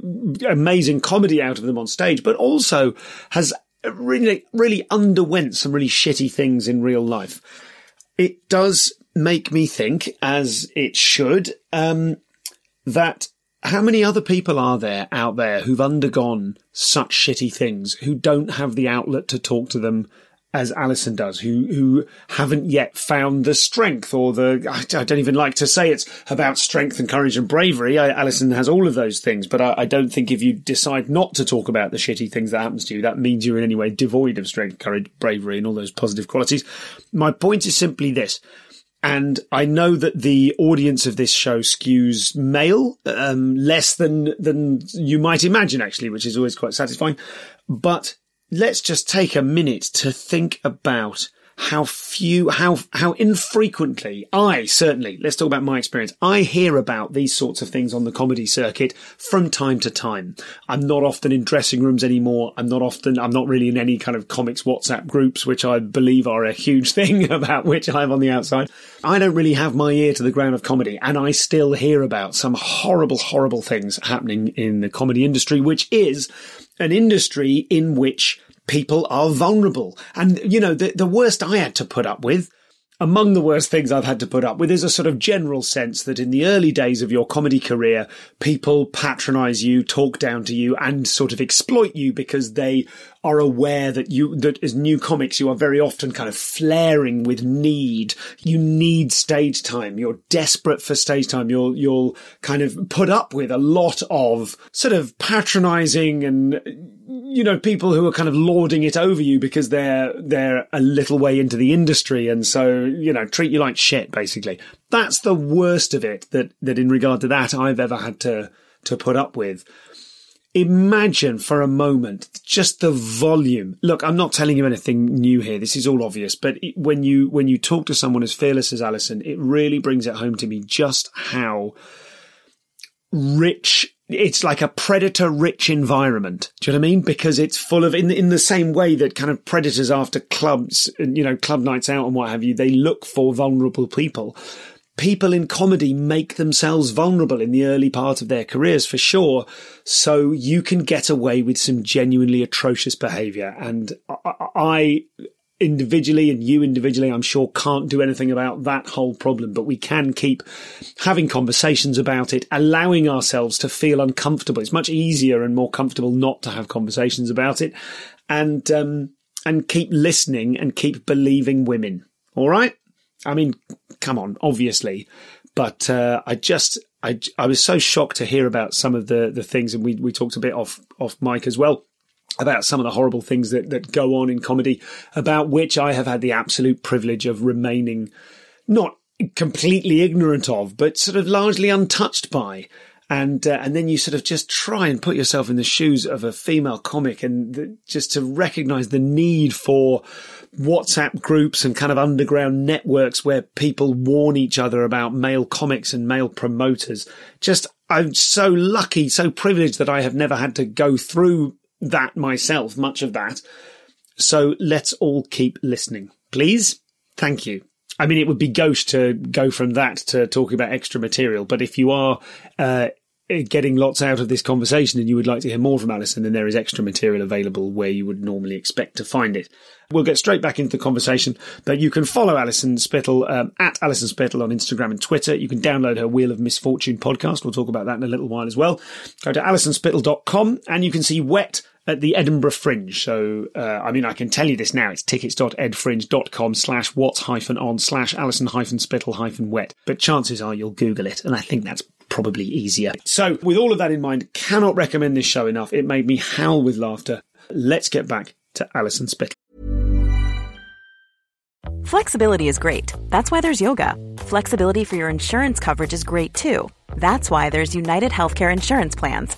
amazing comedy out of them on stage, but also has really, really underwent some really shitty things in real life. It does make me think, as it should, um, that how many other people are there out there who've undergone such shitty things, who don't have the outlet to talk to them as Alison does, who who haven't yet found the strength or the... I, I don't even like to say it's about strength and courage and bravery. I, Alison has all of those things, but I, I don't think if you decide not to talk about the shitty things that happens to you, that means you're in any way devoid of strength, courage, bravery, and all those positive qualities. My point is simply this, and I know that the audience of this show skews male, um, less than than you might imagine, actually, which is always quite satisfying, but... Let's just take a minute to think about how few, how, how infrequently I certainly, let's talk about my experience. I hear about these sorts of things on the comedy circuit from time to time. I'm not often in dressing rooms anymore. I'm not often, I'm not really in any kind of comics WhatsApp groups, which I believe are a huge thing about which I'm on the outside. I don't really have my ear to the ground of comedy and I still hear about some horrible, horrible things happening in the comedy industry, which is an industry in which people are vulnerable. And, you know, the, the worst I had to put up with, among the worst things I've had to put up with, is a sort of general sense that in the early days of your comedy career, people patronize you, talk down to you, and sort of exploit you because they are aware that you, that as new comics, you are very often kind of flaring with need. You need stage time. You're desperate for stage time. You'll, you'll kind of put up with a lot of sort of patronizing and, you know, people who are kind of lording it over you because they're, they're a little way into the industry. And so, you know, treat you like shit, basically. That's the worst of it that, that in regard to that, I've ever had to, to put up with. Imagine for a moment just the volume. Look, I'm not telling you anything new here. This is all obvious. But it, when you when you talk to someone as fearless as Alison, it really brings it home to me just how rich it's, like a predator-rich environment. Do you know what I mean? Because it's full of, in in the same way that kind of predators after clubs, you know, club nights out and what have you, they look for vulnerable people. People in comedy make themselves vulnerable in the early part of their careers, for sure. So you can get away with some genuinely atrocious behaviour. And I individually and you individually, I'm sure, can't do anything about that whole problem. But we can keep having conversations about it, allowing ourselves to feel uncomfortable. It's much easier and more comfortable not to have conversations about it. And, um, and keep listening and keep believing women. All right? I mean, come on, obviously. But uh, I just, I, I was so shocked to hear about some of the, the things, and we, we talked a bit off, off mic as well, about some of the horrible things that, that go on in comedy, about which I have had the absolute privilege of remaining not completely ignorant of, but sort of largely untouched by. And uh, and then you sort of just try and put yourself in the shoes of a female comic, and the, just to recognise the need for WhatsApp groups and kind of underground networks where people warn each other about male comics and male promoters. Just, I'm so lucky, so privileged that I have never had to go through that myself, much of that. So let's all keep listening, please. Thank you. I mean, it would be gauche to go from that to talking about extra material. But if you are uh, getting lots out of this conversation and you would like to hear more from Alison, then there is extra material available where you would normally expect to find it. We'll get straight back into the conversation. But you can follow Alison Spittle um, at Alison Spittle on Instagram and Twitter. You can download her Wheel of Misfortune podcast. We'll talk about that in a little while as well. Go to alison spittle dot com and you can see Wet at the Edinburgh Fringe. So, uh, I mean, I can tell you this now. It's tickets.edfringe.com slash what's hyphen on slash Alison hyphen spittle hyphen wet. But chances are you'll Google it. And I think that's probably easier. So with all of that in mind, cannot recommend this show enough. It made me howl with laughter. Let's get back to Alison Spittle. Flexibility is great. That's why there's yoga. Flexibility for your insurance coverage is great too. That's why there's United Healthcare Insurance Plans.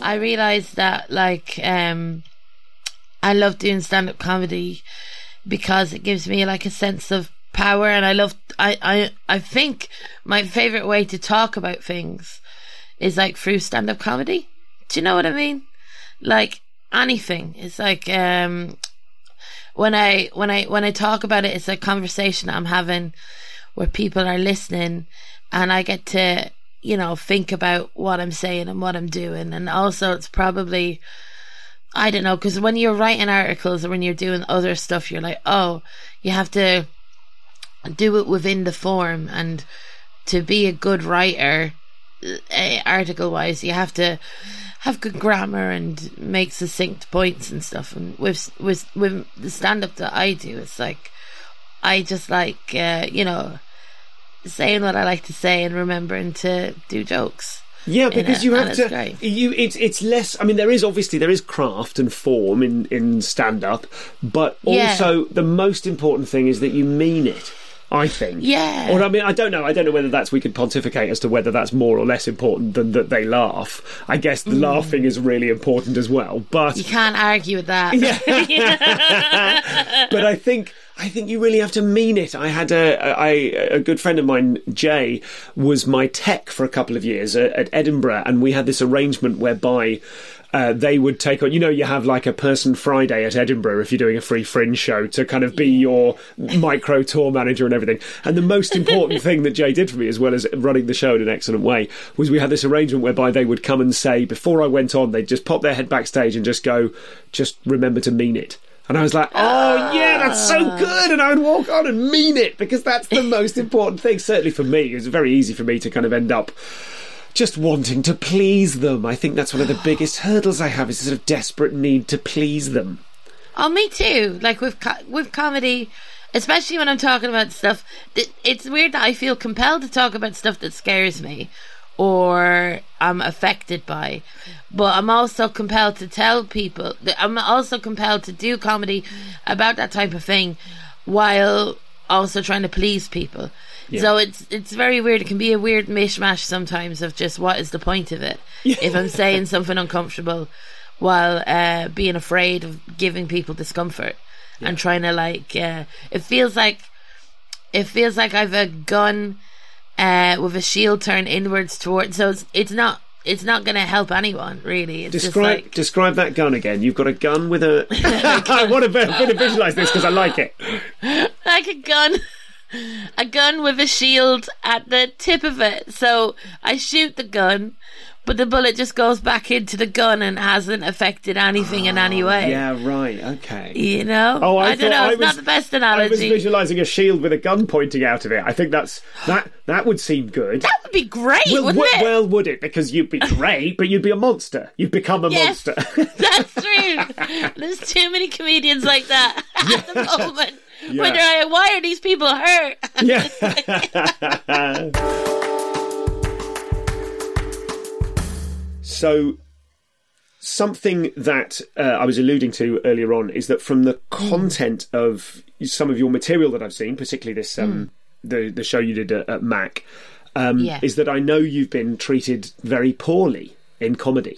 I realised that, like, um, I love doing stand-up comedy because it gives me, like, a sense of power, and I love, I, I, I think my favourite way to talk about things is, like, through stand-up comedy. Do you know what I mean? Like, anything. It's like, um, when I, when I, when I talk about it, it's a conversation that I'm having where people are listening, and I get to, you know, think about what I'm saying and what I'm doing. And also it's probably, I don't know, because when you're writing articles or when you're doing other stuff, you're like, oh, you have to do it within the form, and to be a good writer article wise you have to have good grammar and make succinct points and stuff. And with with, with the stand up that I do, it's like I just like uh, you know saying what I like to say and remembering to do jokes. Yeah, because it, you have to. It's you, it's it's less. I mean, there is obviously there is craft and form in in stand up, but also yeah. the most important thing is that you mean it. I think. Yeah. Or I mean, I don't know. I don't know whether that's, we could pontificate as to whether that's more or less important than that they laugh. I guess the mm. laughing is really important as well. But you can't argue with that. Yeah. But I think I think you really have to mean it. I had a, I, a good friend of mine, Jay, was my tech for a couple of years at, at Edinburgh, and we had this arrangement whereby Uh, they would take on, you know, you have like a person Friday at Edinburgh if you're doing a free fringe show to kind of be your micro tour manager and everything. And the most important thing that Jay did for me, as well as running the show in an excellent way, was we had this arrangement whereby they would come and say, before I went on, they'd just pop their head backstage and just go, just remember to mean it. And I was like, oh, yeah, that's so good. And I would walk on and mean it, because that's the most important thing. Certainly for me, it was very easy for me to kind of end up just wanting to please them. I think that's one of the biggest hurdles I have, is a sort of desperate need to please them. Oh, me too. Like with co- with comedy, especially when I'm talking about stuff, th- it's weird that I feel compelled to talk about stuff that scares me or I'm affected by. But I'm also compelled to tell people, that I'm also compelled to do comedy about that type of thing while also trying to please people. Yeah. So it's it's very weird. It can be a weird mishmash sometimes of just what is the point of it. Yeah. If I'm saying something uncomfortable while uh, being afraid of giving people discomfort yeah. and trying to like, uh, it feels like it feels like I've a gun uh, with a shield turned inwards towards. So it's it's not it's not going to help anyone really. It's describe just like, describe that gun again. You've got a gun with a. I want to better visualise this because I like it. Like a gun. A gun with a shield at the tip of it. So I shoot the gun, but the bullet just goes back into the gun and hasn't affected anything oh, in any way. Yeah, right, okay. You know? Oh, I, I don't know, it's was, not the best analogy. I was visualising a shield with a gun pointing out of it. I think that's that that would seem good. That would be great, well, wouldn't w- it? Well, would it? Because you'd be great, but you'd be a monster. You'd become a yes, monster. That's true. There's too many comedians like that at yeah. the moment. Yeah. When they're like, why are these people hurt? Yeah. So, something that uh, I was alluding to earlier on is that from the content mm. of some of your material that I've seen, particularly this um, mm. the the show you did at, at Mac, um, yeah. is that I know you've been treated very poorly in comedy.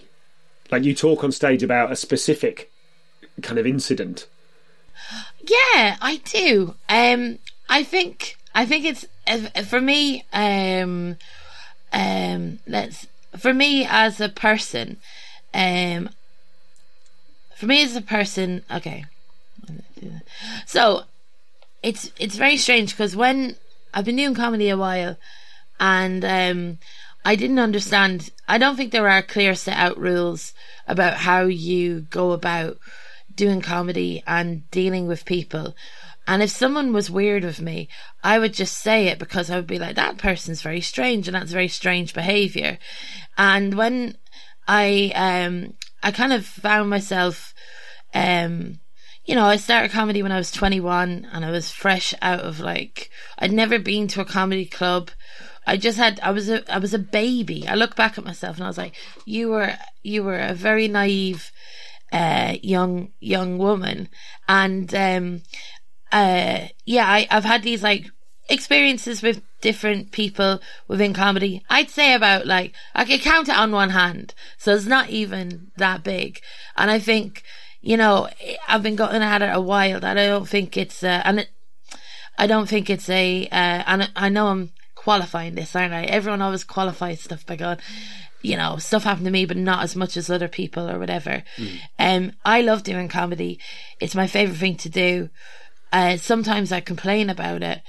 Like you talk on stage about a specific kind of incident. Yeah, I do. Um, I think I think it's for me. Um, um, let's for me as a person. Um, for me as a person. Okay, so it's it's very strange because when I've been doing comedy a while, and um, I didn't understand. I don't think there are clear set out rules about how you go about doing comedy and dealing with people. And if someone was weird with me, I would just say it because I would be like, that person's very strange and that's very strange behaviour. And when I um I kind of found myself um you know, I started comedy when I was twenty-one and I was fresh out of like, I'd never been to a comedy club. I just had I was a I was a baby. I look back at myself and I was like, you were you were a very naive Uh, young young woman, and um, uh, yeah, I, I've had these like experiences with different people within comedy. I'd say about like I could count it on one hand, so it's not even that big. And I think, you know, I've been going at it a while. That I don't think it's uh, and it, I don't think it's a uh, and I know I'm qualifying this, aren't I? Everyone always qualifies stuff by God. You know, stuff happened to me, but not as much as other people or whatever. Mm. Um, I love doing comedy. It's my favourite thing to do. Uh, sometimes I complain about it,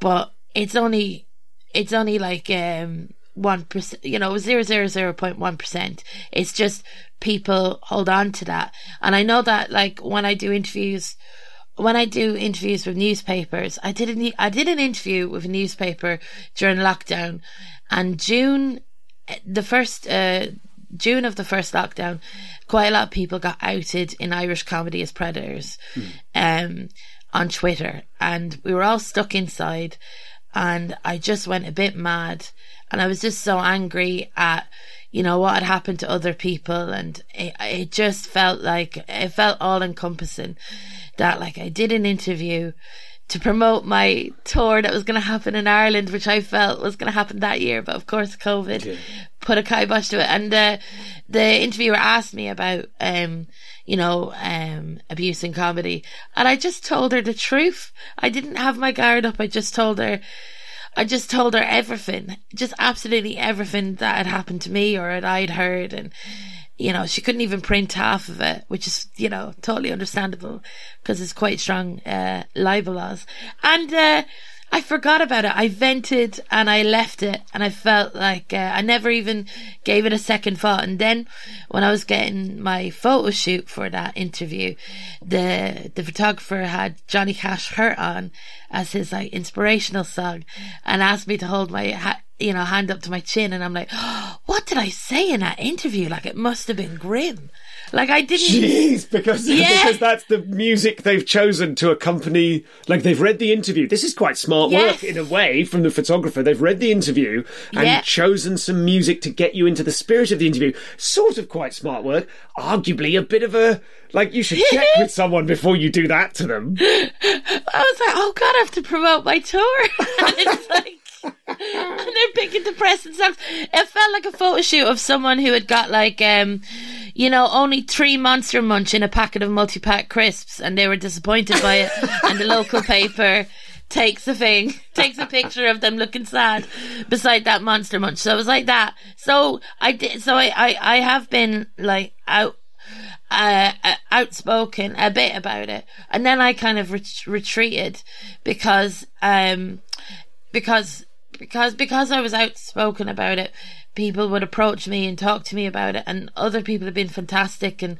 but it's only, it's only like, um, one percent, you know, zero point zero zero one percent. It's just people hold on to that. And I know that like when I do interviews, when I do interviews with newspapers, I did an, I did an interview with a newspaper during lockdown, and June, The first uh, June of the first lockdown, quite a lot of people got outed in Irish comedy as predators mm. um, on Twitter, and we were all stuck inside. And I just went a bit mad, and I was just so angry at, you know, what had happened to other people. And it, it just felt like, it felt all encompassing that, like, I did an interview to promote my tour that was going to happen in Ireland, which I felt was going to happen that year. But of course, COVID yeah. put a kibosh to it. And uh, the interviewer asked me about, um, you know, um, abuse in comedy. And I just told her the truth. I didn't have my guard up. I just told her, I just told her everything, just absolutely everything that had happened to me or that I'd heard. And, you know, she couldn't even print half of it, which is, you know, totally understandable because it's quite strong uh, libel laws. And uh, I forgot about it. I vented and I left it, and I felt like uh, I never even gave it a second thought. And then when I was getting my photo shoot for that interview, the the photographer had Johnny Cash Hurt on as his, like, inspirational song, and asked me to hold my hat, you know, hand up to my chin. And I'm like, oh, what did I say in that interview? Like, it must have been grim. Like, I didn't... Jeez, because, yeah. because that's the music they've chosen to accompany... Like, they've read the interview. This is quite smart yes. work, in a way, from the photographer. They've read the interview and yeah. chosen some music to get you into the spirit of the interview. Sort of quite smart work. Arguably a bit of a... Like, you should check with someone before you do that to them. I was like, oh, God, I have to promote my tour. And it's like... and they're picking depressing songs. It felt like a photo shoot of someone who had got, like, um, you know, only three Monster Munch in a packet of multi-pack crisps, and they were disappointed by it. And the local paper takes a thing, takes a picture of them looking sad beside that Monster Munch. So it was like that. So I did. So I, I, I have been, like, out. Uh, outspoken a bit about it, and then I kind of ret- retreated because um because because because I was outspoken about it. People would approach me and talk to me about it, and other people have been fantastic and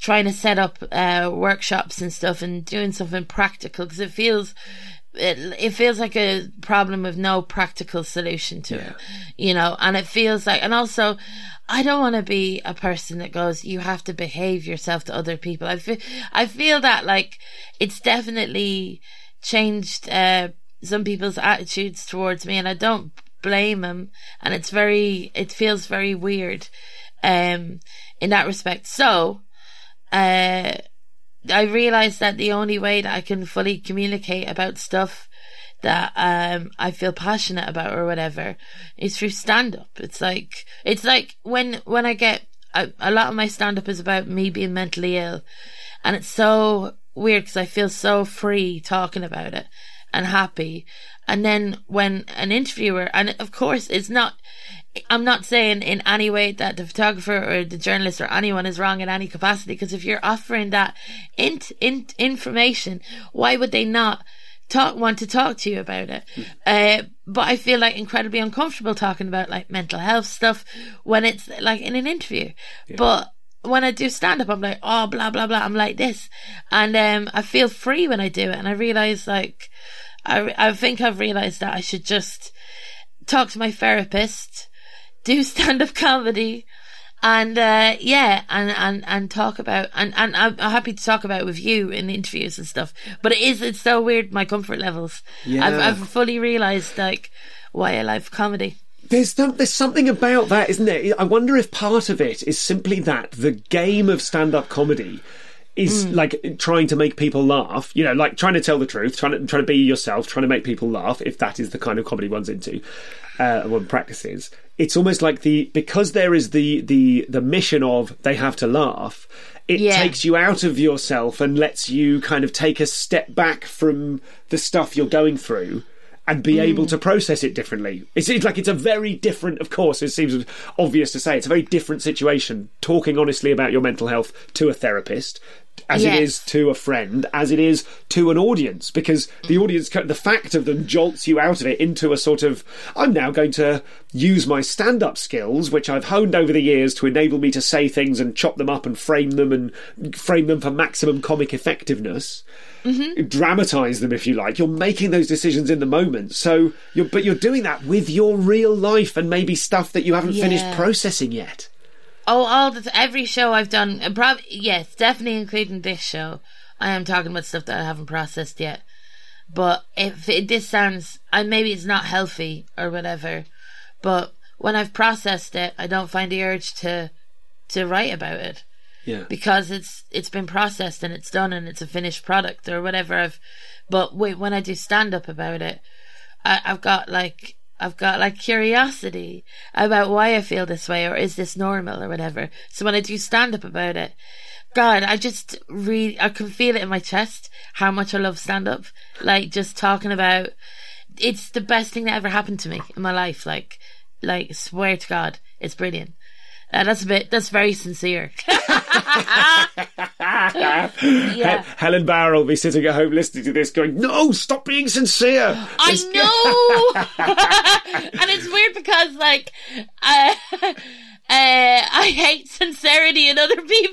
trying to set up uh, workshops and stuff and doing something practical, because it feels it, it feels like a problem with no practical solution to yeah. it, you know. And it feels like, and also I don't want to be a person that goes, you have to behave yourself to other people. I feel, I feel that, like, it's definitely changed uh, some people's attitudes towards me, and I don't blame them. And it's very, it feels very weird um, in that respect. So uh, I realized that the only way that I can fully communicate about stuff that um I feel passionate about or whatever is through stand-up. It's like, it's like when when I get I, a lot of my stand-up is about me being mentally ill, and it's so weird because I feel so free talking about it and happy. And then when an interviewer, and of course it's not, I'm not saying in any way that the photographer or the journalist or anyone is wrong in any capacity, because if you're offering that in, in, information, why would they not Talk, want to talk to you about it? Uh, but I feel, like, incredibly uncomfortable talking about, like, mental health stuff when it's, like, in an interview. Yeah. But when I do stand up, I'm like, oh, blah, blah, blah, I'm like this. And um, I feel free when I do it. And I realise, like, I, I think I've realised that I should just talk to my therapist, do stand up comedy, and uh, yeah, and, and, and talk about, and, and I'm happy to talk about it with you in interviews and stuff. But it is, it's so weird, my comfort levels. Yeah. I've, I've fully realised, like, why I love comedy. There's, th- there's something about that, isn't there? I wonder if part of it is simply that the game of stand-up comedy is mm. like trying to make people laugh, you know, like trying to tell the truth, trying to, trying to be yourself, trying to make people laugh, if that is the kind of comedy one's into, uh, one practices. It's almost like the, because there is the, the, the mission of they have to laugh, it yeah. takes you out of yourself and lets you kind of take a step back from the stuff you're going through and be mm. able to process it differently. It seems like it's a very different, of course, it seems obvious to say, it's a very different situation talking honestly about your mental health to a therapist as yes. it is to a friend, as it is to an audience, because the audience, the fact of them jolts you out of it into a sort of, I'm now going to use my stand-up skills, which I've honed over the years to enable me to say things and chop them up and frame them and frame them for maximum comic effectiveness. Mm-hmm. Dramatise them, if you like. You're making those decisions in the moment. So, you're, but you're doing that with your real life and maybe stuff that you haven't yeah. finished processing yet. Oh, all the every show I've done, probably, yes, definitely including this show, I am talking about stuff that I haven't processed yet. But if it, this sounds, I maybe it's not healthy or whatever, but when I've processed it, I don't find the urge to to write about it. Yeah. Because it's it's been processed and it's done and it's a finished product or whatever. I've, but wait, when I do stand up about it, I, I've got like I've got like curiosity about why I feel this way, or is this normal or whatever. So when I do stand up about it, God, I just really I can feel it in my chest how much I love stand up. Like just talking about, it's the best thing that ever happened to me in my life. Like, like swear to God, it's brilliant. Uh, that's a bit. That's very sincere. yeah. Helen Bauer will be sitting at home listening to this, going, "No, stop being sincere." I know, and it's weird because, like, uh, uh, I hate sincerity in other people,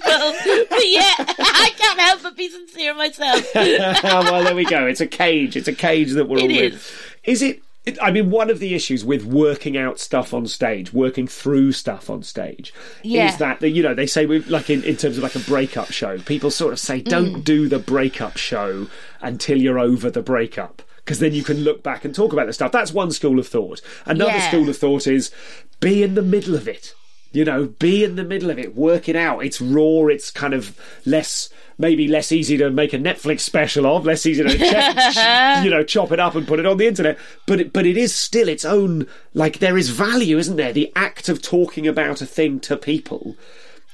but yet I can't help but be sincere myself. Well, there we go. It's a cage. It's a cage that we're it all is. in. Is it? I mean, one of the issues with working out stuff on stage, working through stuff on stage, yeah. is that, you know, they say, we, like in, in terms of like a breakup show, people sort of say, don't mm. do the breakup show until you're over the breakup, because then you can look back and talk about the stuff. That's one school of thought. Another yeah. school of thought is be in the middle of it, you know, be in the middle of it, work it out. It's raw, it's kind of less... Maybe less easy to make a Netflix special of, less easy to check, you know, chop it up and put it on the internet. But it, but it is still its own. Like there is value, isn't there? The act of talking about a thing to people.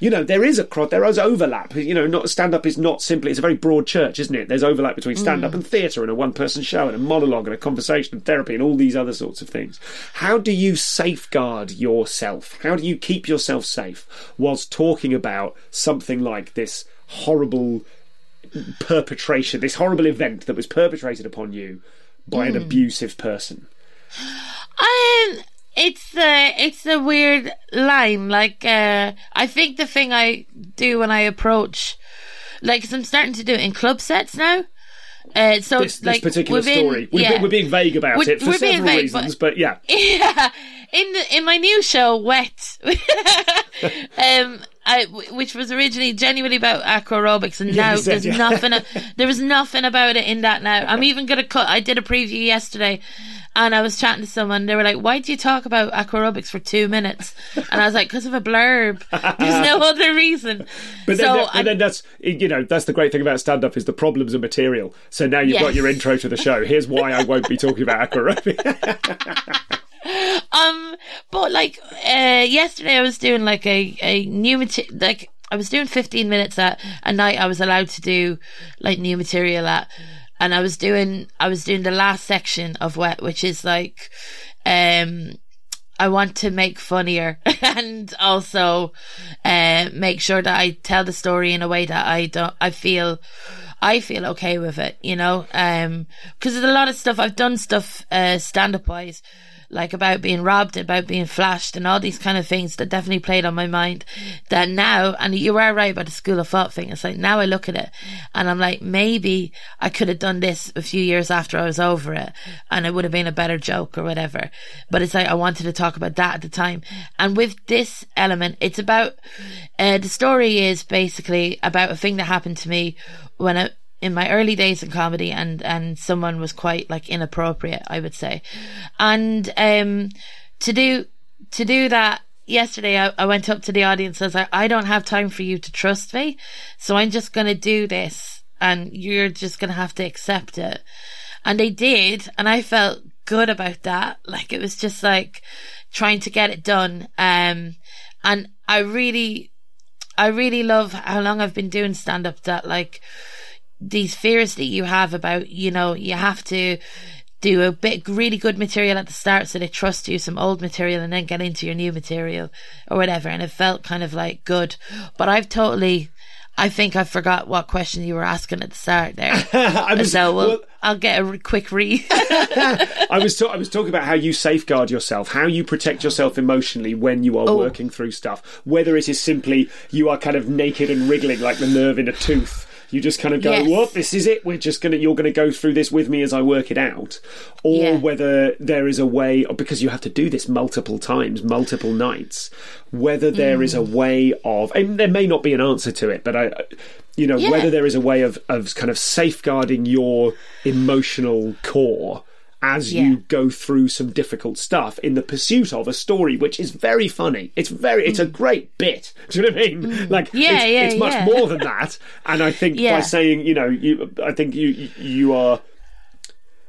You know, there is a cross, there is overlap. You know, not stand up is not simply. It's a very broad church, isn't it? There's overlap between stand up mm. and theatre, and a one person show, and a monologue, and a conversation, and therapy, and all these other sorts of things. How do you safeguard yourself? How do you keep yourself safe whilst talking about something like this? Horrible perpetration, this horrible event that was perpetrated upon you by mm. an abusive person. Um, it's a it's a weird line. Like, uh, I think the thing I do when I approach, like, cause I'm starting to do it in club sets now. Uh, so this, this like, particular within, story, we're, yeah. we're being vague about we're, it for several vague, reasons, but, but yeah, yeah. In the, in my new show, Wet. um. I, which was originally genuinely about acroarobics, and now yeah, said, there's yeah. nothing. There was nothing about it in that now. I'm even going to cut. I did a preview yesterday, and I was chatting to someone. They were like, "Why do you talk about acroarobics for two minutes?" And I was like, "Because of a blurb. There's no other reason." But so then, that, I, then that's you know that's the great thing about stand up is the problems are material. So now you've yes. got your intro to the show. Here's why I won't be talking about acroarobics. Um, but like, uh, yesterday I was doing like a, a new material, like I was doing fifteen minutes at a night I was allowed to do like new material at, and I was doing, I was doing the last section of Wet, which is like, um, I want to make funnier and also, uh, make sure that I tell the story in a way that I don't, I feel, I feel okay with it, you know, um, cause there's a lot of stuff, I've done stuff, uh, stand-up wise, like about being robbed, about being flashed, and all these kind of things that definitely played on my mind. That now, and you are right about the school of thought thing. It's like now I look at it and I'm like, maybe I could have done this a few years after I was over it, and it would have been a better joke or whatever. But it's like I wanted to talk about that at the time. And with this element, it's about uh, the story is basically about a thing that happened to me when I. in my early days in comedy, and, and someone was quite like inappropriate, I would say. And, um, to do, to do that yesterday, I, I went up to the audience and I was like, I don't have time for you to trust me. So I'm just going to do this and you're just going to have to accept it. And they did. And I felt good about that. Like it was just like trying to get it done. Um, and I really, I really love how long I've been doing stand up that like, these fears that you have about, you know, you have to do a bit really good material at the start so they trust you, some old material, and then get into your new material or whatever. And it felt kind of like good, but I've totally, I think I forgot what question you were asking at the start there. I was, so we'll, well, I'll get a quick read. I was ta- I was talking about how you safeguard yourself, how you protect yourself emotionally when you are oh. working through stuff, whether it is simply you are kind of naked and wriggling like the nerve in a tooth. You just kind of go, yes. Whoop, this is it. We're just going to, you're going to go through this with me as I work it out. Or yeah. whether there is a way, because you have to do this multiple times, multiple nights, whether there mm. is a way of, and there may not be an answer to it, but I, you know, yeah. whether there is a way of, of kind of safeguarding your emotional core as yeah. you go through some difficult stuff in the pursuit of a story which is very funny. It's very, it's mm. a great bit. Do you know what I mean? Mm. Like, yeah, it's, yeah, it's much yeah. more than that. And I think yeah. by saying, you know, you, I think you you are.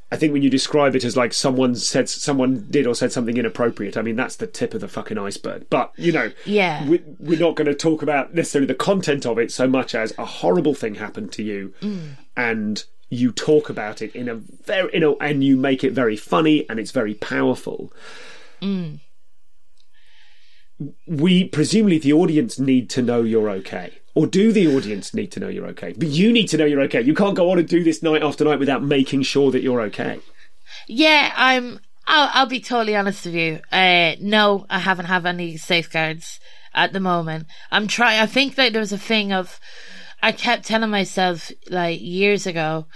I think when you describe it as like someone said, someone did or said something inappropriate, I mean, that's the tip of the fucking iceberg. But, you know, yeah. we, we're not going to talk about necessarily the content of it so much as a horrible thing happened to you mm. and you talk about it in a very, you know, and you make it very funny and it's very powerful. Mm. We, presumably the audience need to know you're okay. Or do the audience need to know you're okay? But you need to know you're okay. You can't go on and do this night after night without making sure that you're okay. Yeah, I'm. I'll, I'll be totally honest with you. Uh, no, I haven't have any safeguards at the moment. I'm trying. I think that there was a thing of, I kept telling myself like years ago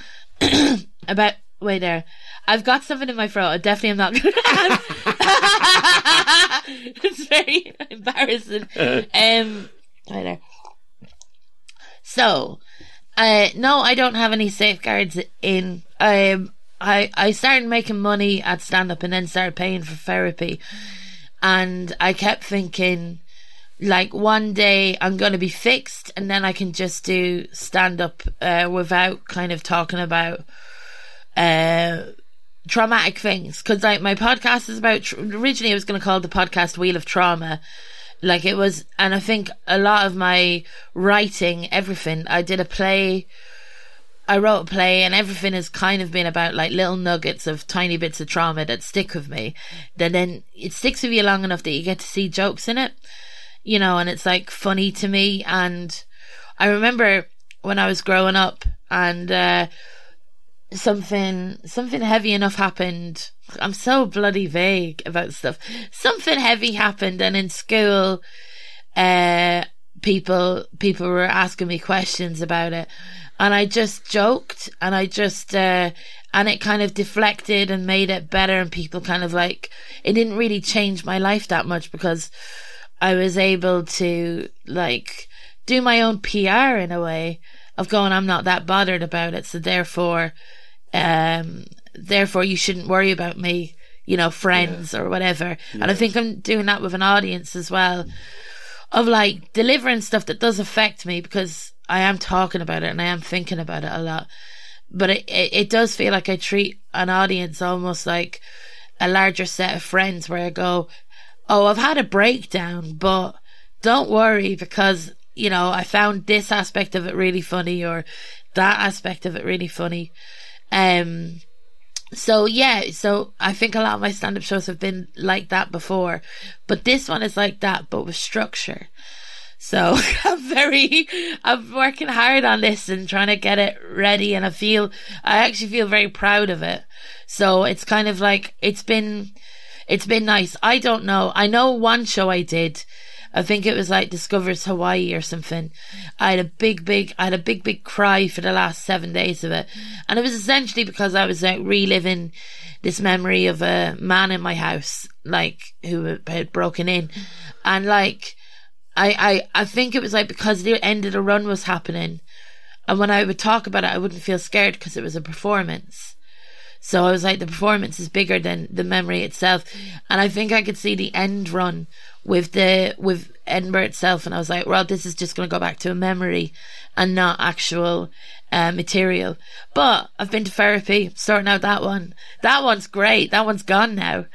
about. Wait there. I've got something in my throat. I definitely am not going to have. It's very embarrassing. Uh-huh. Um. Wait there. So, uh, no, I don't have any safeguards in. Um, I I started making money at stand-up and then started paying for therapy. And I kept thinking, like, one day I'm going to be fixed and then I can just do stand-up uh, without kind of talking about uh, traumatic things. Because, like, my podcast is about... Tra- originally, I was going to call the podcast Wheel of Trauma. Like it was, and I think a lot of my writing, everything, I did a play, I wrote a play, and everything has kind of been about like little nuggets of tiny bits of trauma that stick with me. That then it sticks with you long enough that you get to see jokes in it, you know, and it's like funny to me. And I remember when I was growing up and uh, something, something heavy enough happened. I'm so bloody vague about stuff. Something heavy happened, and in school, uh, people people were asking me questions about it, and I just joked, and I just uh, and it kind of deflected and made it better, and people kind of like it didn't really change my life that much because I was able to like do my own P R in a way of going, I'm not that bothered about it, so therefore, um. therefore you shouldn't worry about me, you know, friends yeah. or whatever. Yeah. And I think I'm doing that with an audience as well of like delivering stuff that does affect me because I am talking about it and I am thinking about it a lot. But it, it, it does feel like I treat an audience almost like a larger set of friends where I go, oh, I've had a breakdown, but don't worry because, you know, I found this aspect of it really funny or that aspect of it really funny. Um... So, yeah, so I think a lot of my stand-up shows have been like that before. But this one is like that, but with structure. So I'm very, I'm working hard on this and trying to get it ready. And I feel, I actually feel very proud of it. So it's kind of like, it's been, it's been nice. I don't know. I know one show I did. I think it was like Discovers Hawaii or something. I had a big, big, I had a big, big cry for the last seven days of it. And it was essentially because I was like reliving this memory of a man in my house, like who had broken in. And like, I, I, I think it was like because the end of the run was happening. And when I would talk about it, I wouldn't feel scared because it was a performance. So I was like, the performance is bigger than the memory itself. And I think I could see the end run with the with Edinburgh itself, and I was like, well, this is just going to go back to a memory and not actual uh, material. But I've been to therapy, sorting out that one. That one's great. That one's gone now.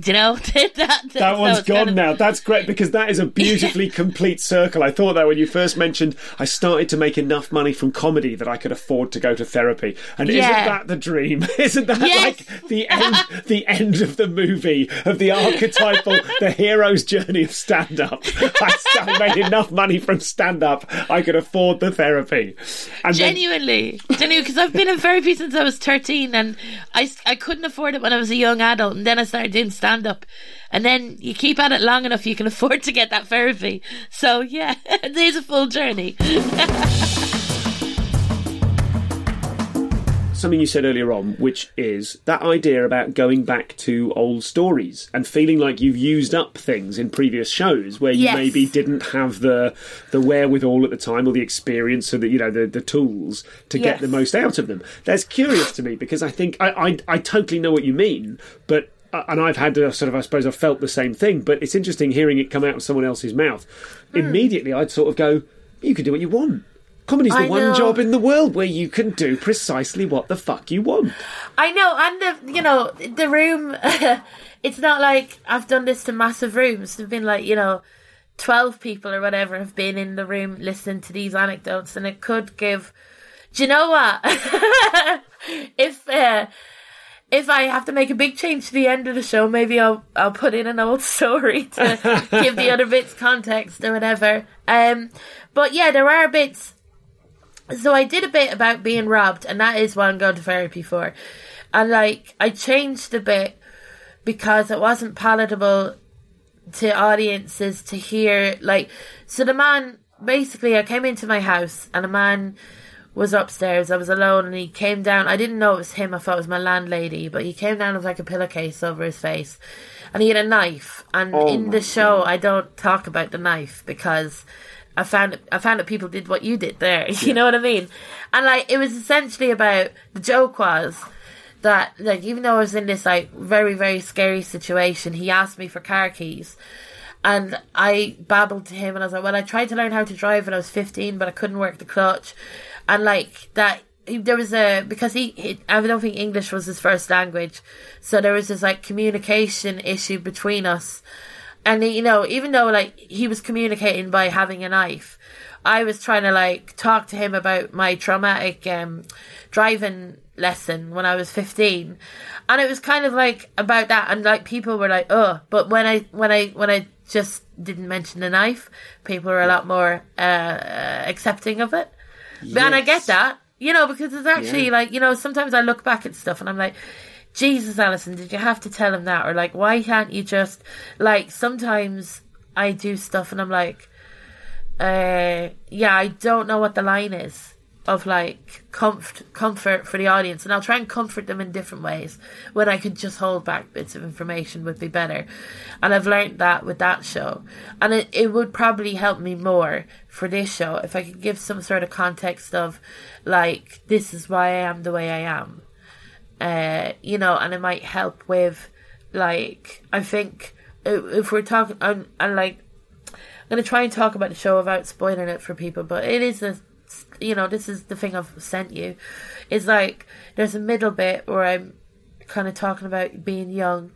Do you know? that, that, that one's so gone gonna... now. That's great because that is a beautifully complete circle. I thought that when you first mentioned I started to make enough money from comedy that I could afford to go to therapy. And yeah. isn't that the dream? Isn't that yes. like the end the end of the movie of the archetypal, the hero's journey of stand-up? I, I made enough money from stand-up I could afford the therapy. And genuinely. Then... genuinely, because I've been in therapy since I was thirteen and I, I couldn't afford it when I was a young adult, and then I started doing stand-up. Stand up, and then you keep at it long enough you can afford to get that therapy. So yeah, there's a full journey. something you said earlier on, which is that idea about going back to old stories and feeling like you've used up things in previous shows where you yes. maybe didn't have the the wherewithal at the time or the experience, so that, you know, the, the tools to yes. get the most out of them. That's curious to me, because I think I, I, I totally know what you mean, but and I've had a sort of, I suppose I've felt the same thing, but it's interesting hearing it come out of someone else's mouth. Mm. Immediately I'd sort of go, you can do what you want. Comedy's the I one know. job in the world where you can do precisely what the fuck you want. I know, and the, you know, the room, it's not like I've done this to massive rooms. There've been like, you know, twelve people or whatever have been in the room listening to these anecdotes, and it could give, do you know what? if, uh, If I have to make a big change to the end of the show, maybe I'll I'll put in an old story to give the other bits context or whatever. Um, but yeah, there are bits. So I did a bit about being robbed, and that is what I'm going to therapy for. And like, I changed the bit because it wasn't palatable to audiences to hear. Like, so the man, basically, I came into my house and a man was upstairs. I was alone, and he came down. I didn't know it was him. I thought it was my landlady, but he came down with like a pillowcase over his face, and he had a knife. And oh in the show, God. I don't talk about the knife because I found I found that people did what you did there. Yeah. You know what I mean? And like, it was essentially about, the joke was that like, even though I was in this like very very scary situation, he asked me for car keys. And I babbled to him, and I was like, well, I tried to learn how to drive when I was fifteen, but I couldn't work the clutch. And like that, there was a, because he, he, I don't think English was his first language. So there was this like communication issue between us. And, you know, even though like he was communicating by having a knife, I was trying to like talk to him about my traumatic um, driving lesson when I was fifteen, and it was kind of like about that. And like, people were like, oh, but when I when I when I just didn't mention the knife, people were a lot more uh, accepting of it. Yes. And I get that, you know, because it's actually yeah. like, you know, sometimes I look back at stuff and I'm like, Jesus, Alison, did you have to tell him that? Or like, why can't you just, like, sometimes I do stuff and I'm like, uh, yeah, I don't know what the line is of like comfort, comfort for the audience, and I'll try and comfort them in different ways when I could just hold back bits of information would be better. And I've learned that with that show, and it, it would probably help me more for this show if I could give some sort of context of like, this is why I am the way I am, uh, you know, and it might help with like, I think if we're talking, I'm, I'm like, I'm going to try and talk about the show without spoiling it for people, but it is a, you know, this is the thing I've sent you. It's like, there's a middle bit where I'm kind of talking about being young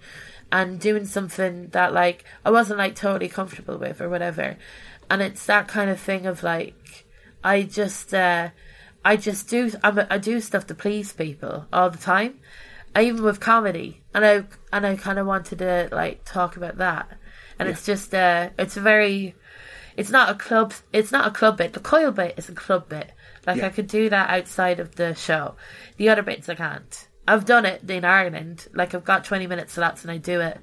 and doing something that like I wasn't like totally comfortable with or whatever, and it's that kind of thing of like, I just uh, I just do I'm, I do stuff to please people all the time, even with comedy, and I and I kind of wanted to like talk about that. And yeah. it's just uh, it's very It's not a club. It's not a club bit. The coil bit is a club bit. Like yeah. I could do that outside of the show. The other bits I can't. I've done it in Ireland. Like, I've got twenty minute slots, and I do it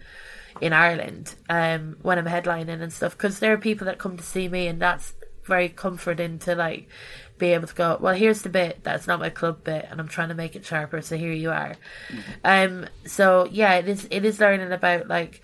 in Ireland um, when I'm headlining and stuff. Because there are people that come to see me, and that's very comforting to like be able to go, well, here's the bit that's not my club bit, and I'm trying to make it sharper. So here you are. Mm-hmm. Um. So yeah, it is. It is learning about like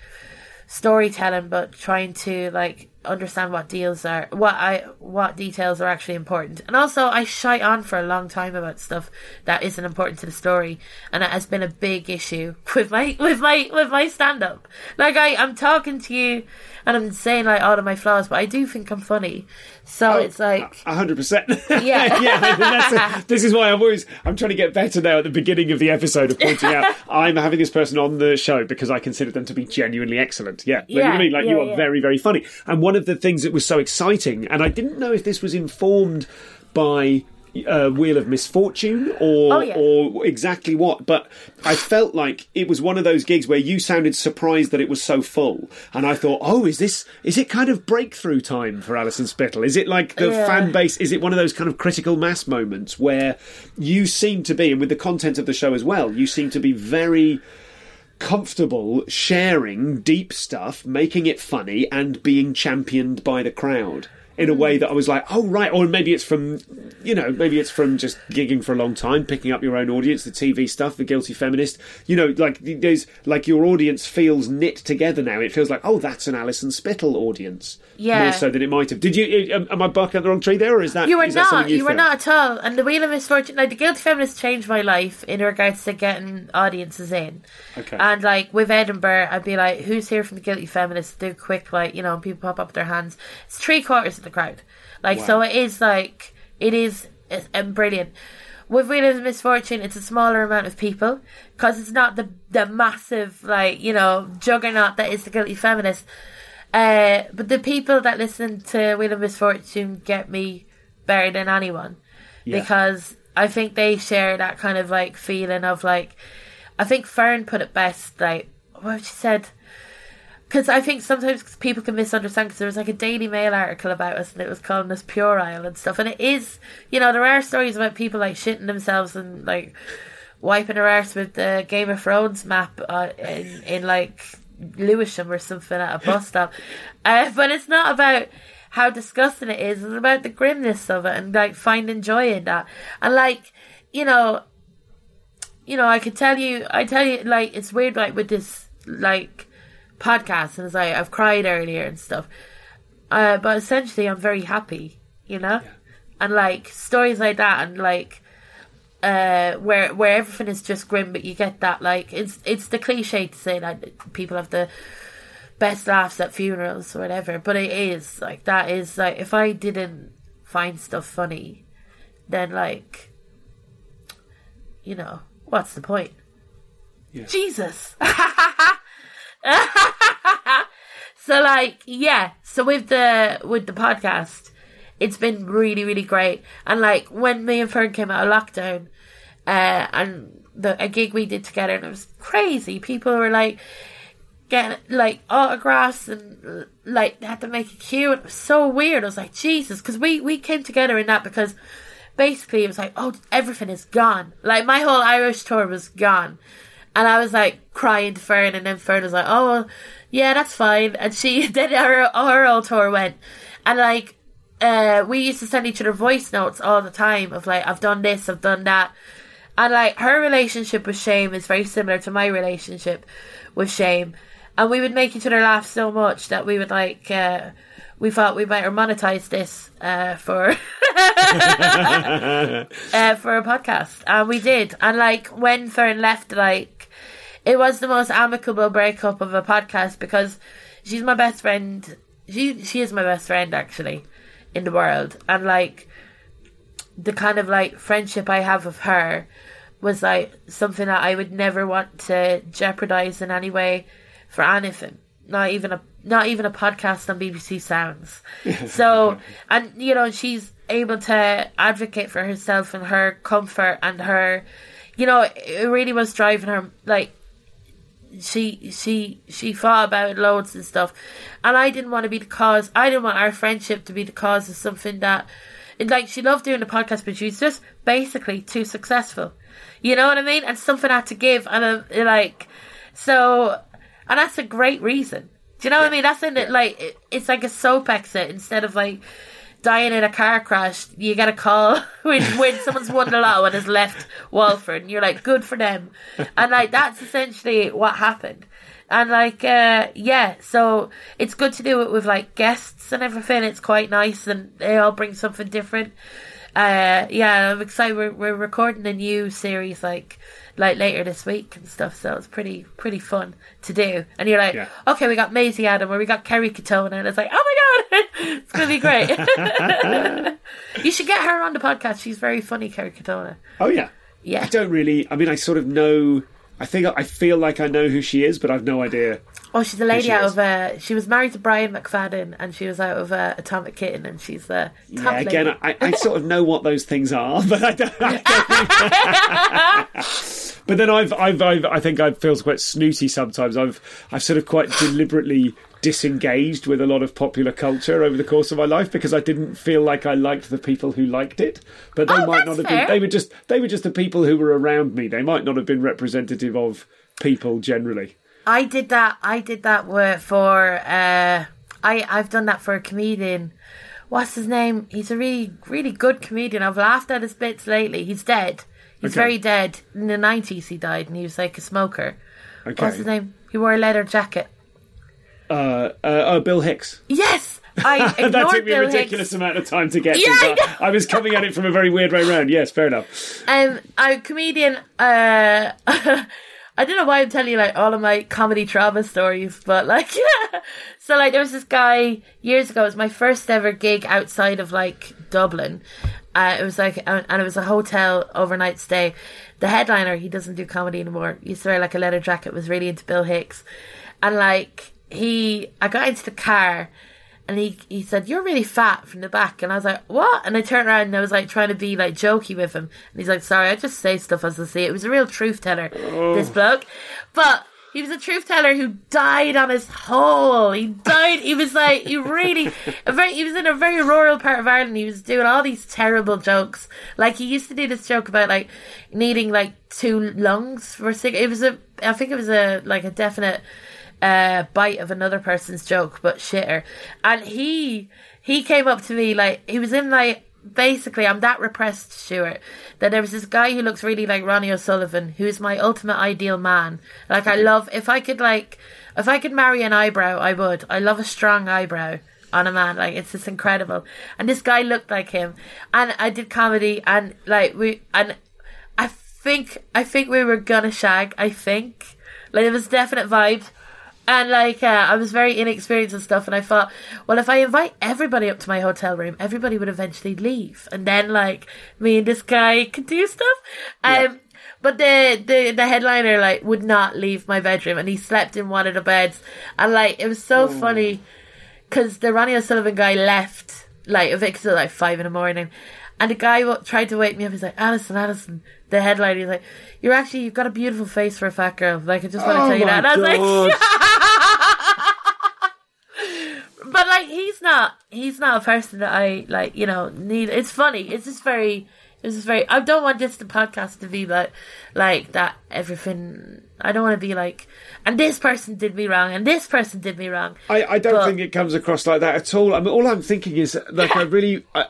storytelling, but trying to like understand what deals are what I what details are actually important. And also, I shite on for a long time about stuff that isn't important to the story, and that has been a big issue with my with my with my stand up. Like, I I'm talking to you, and I'm saying like all of my flaws, but I do think I'm funny. So oh, it's like a hundred percent. Yeah, yeah. I mean, that's a, this is why I'm always I'm trying to get better now at the beginning of the episode of pointing out I'm having this person on the show because I consider them to be genuinely excellent. Yeah, like, yeah you know what I mean? Like yeah, you are yeah. very very funny. And one of the things that was so exciting, and I didn't know if this was informed by uh, Wheel of Misfortune or, oh, yeah. or exactly what, but I felt like it was one of those gigs where you sounded surprised that it was so full, and I thought, oh, is this is it kind of breakthrough time for Alison Spittle? Is it like the yeah. fan base, is it one of those kind of critical mass moments where you seem to be, and with the content of the show as well, you seem to be very comfortable sharing deep stuff, making it funny, and being championed by the crowd. in a way that I was like, oh, right. Or maybe it's from, you know, maybe it's from just gigging for a long time, picking up your own audience, the T V stuff, the Guilty Feminist. You know, like there's like your audience feels knit together now. It feels like, oh, that's an Alison Spittle audience. Yeah. More so than it might have. Did you, am I barking up the wrong tree there? Or is that, you are not, you, you are not at all. And the Wheel of Misfortune, like the Guilty Feminist changed my life in regards to getting audiences in. Okay. And like with Edinburgh, I'd be like, who's here from the Guilty Feminist? Do quick, like, you know, people pop up their hands. It's three quarters of the crowd. Like, wow. So it is like, it is it's, um, brilliant. With Wheel of Misfortune, it's a smaller amount of people because it's not the the massive, like, you know, juggernaut that is the Guilty Feminist. Uh, but the people that listen to Wheel of Misfortune get me better than anyone, yeah. Because I think they share that kind of like feeling of like, I think Fern put it best, like, what she said. Because I think sometimes people can misunderstand, because there was like a Daily Mail article about us and it was calling us puerile and stuff. And it is, you know, there are stories about people like shitting themselves and like wiping their arse with the Game of Thrones map uh, in, in like Lewisham or something at a bus stop. Uh, but it's not about how disgusting it is. It's about the grimness of it and like finding joy in that. And like, you know, you know, I could tell you, I tell you, like, it's weird, like with this, like, podcast, and it's like I've cried earlier and stuff, uh, but essentially I'm very happy, you know, yeah. And like stories like that, and like uh, where where everything is just grim, but you get that like it's it's the cliche to say that people have the best laughs at funerals or whatever, but it is like that is like if I didn't find stuff funny, then like, you know, what's the point? Yeah. Jesus. So like yeah so with the with the podcast, it's been really really great. And like when me and Fern came out of lockdown, uh, and the a gig we did together, and it was crazy, people were like getting like autographs and like they had to make a queue, and it was so weird. I was like, Jesus, because we, we came together in that, because basically it was like, oh, everything is gone, like my whole Irish tour was gone. And I was like crying to Fern, and then Fern was like, "Oh, well, yeah, that's fine." And she then her her old tour went, and like uh, we used to send each other voice notes all the time of like, "I've done this, I've done that," and like her relationship with shame is very similar to my relationship with shame, and we would make each other laugh so much that we would like uh, we thought we might monetize this uh, for uh, for a podcast, and we did. And like when Fern left, like. It was the most amicable breakup of a podcast, because she's my best friend. She she is my best friend, actually, in the world. And, like, the kind of, like, friendship I have with her was, like, something that I would never want to jeopardise in any way for anything. Not even a, not even a podcast on B B C Sounds. So, and, you know, she's able to advocate for herself and her comfort and her... You know, it really was driving her, like... She she she thought about loads and stuff, and I didn't want to be the cause. I didn't want our friendship to be the cause of something that, and like she loved doing the podcast, but she was just basically too successful. You know what I mean? And something had to give, and I'm, like so, and that's a great reason. Do you know yeah. what I mean? That's in it. Yeah. Like it, it's like a soap exit instead of like dying in a car crash. You get a call when when someone's won the lotto and has left Walford, and you're like, good for them. And like that's essentially what happened. And like uh, yeah, so it's good to do it with like guests and everything. It's quite nice, and they all bring something different. Uh, yeah, I'm excited. We're we're recording a new series like like later this week and stuff. So it's pretty pretty fun to do. And you're like, yeah. okay, we got Maisie Adam, or we got Kerry Katona, and it's like, oh my god. It's going to be great. You should get her on the podcast. She's very funny, Kerry Katona. Oh, yeah. Yeah. I don't really... I mean, I sort of know... I think... I feel like I know who she is, but I've no idea. Oh, she's a lady she out is. of... Uh, she was married to Brian McFadden, and she was out of uh, Atomic Kitten, and she's the top yeah, again, lady. I, I sort of know what those things are, but I don't... I don't but then I've, I've... I've... I think I feel quite snooty sometimes. I've... I've sort of quite deliberately... disengaged with a lot of popular culture over the course of my life, because I didn't feel like I liked the people who liked it, but they oh, might not have fair. been they were just they were just the people who were around me. They might not have been representative of people generally. I did that I did that work for uh I I've done that for a comedian what's his name? He's a really, really good comedian. I've laughed at his bits lately. He's dead. He's okay. very dead. In the nineties he died, and he was like a smoker. Okay. What's his name? He wore a leather jacket. Uh, uh, oh, Bill Hicks. Yes! I ignored That took me Bill a ridiculous Hicks. amount of time to get yeah, to. I, I was coming at it from a very weird way round. Yes, fair enough. Um, a comedian... Uh, I don't know why I'm telling you like all of my comedy trauma stories, but like, yeah. So like there was this guy years ago. It was my first ever gig outside of like Dublin. Uh, it was like, and it was a hotel overnight stay. The headliner, he doesn't do comedy anymore. He used to wear like a leather jacket, was really into Bill Hicks. And like he, I got into the car and he, he said, "You're really fat" from the back. And I was like, "What?" And I turned around and I was like trying to be like jokey with him. And he's like, "Sorry, I just say stuff as I see it." It was a real truth teller, oh. this bloke. But he was a truth teller who died on his hole. He died. He was like, he really, a very, he was in a very rural part of Ireland. He was doing all these terrible jokes. Like he used to do this joke about like needing like two lungs for sick. It was a, I think it was a, like a definite, Uh, bite of another person's joke, but shitter. And he he came up to me like he was in like basically I'm that repressed Stuart that there was this guy who looks really like Ronnie O'Sullivan, who is my ultimate ideal man. Like I love if I could like if I could marry an eyebrow, I would. I love a strong eyebrow on a man. Like it's just incredible. And this guy looked like him. And I did comedy, and like we and I think I think we were gonna shag. I think like it was definite vibes. And, like, uh, I was very inexperienced and stuff, and I thought, well, if I invite everybody up to my hotel room, everybody would eventually leave. And then, like, me and this guy could do stuff. Um, yeah. But the, the the headliner, like, would not leave my bedroom, and he slept in one of the beds. And, like, it was so oh. funny, because the Ronnie O'Sullivan guy left, like, evicted at, like, five in the morning. And the guy w- tried to wake me up. He's like, "Alison, Alison." The headliner, he's like, "You're actually, you've got a beautiful face for a fat girl. Like, I just want to oh tell you that." And I was like, but like, he's not, he's not a person that I like, you know, need. It's funny. It's just very, it's just very, I don't want this the podcast to be like, like that everything. I don't want to be like, and this person did me wrong, and this person did me wrong. I, I don't but, think it comes across like that at all. I mean, all I'm thinking is like, I really, I,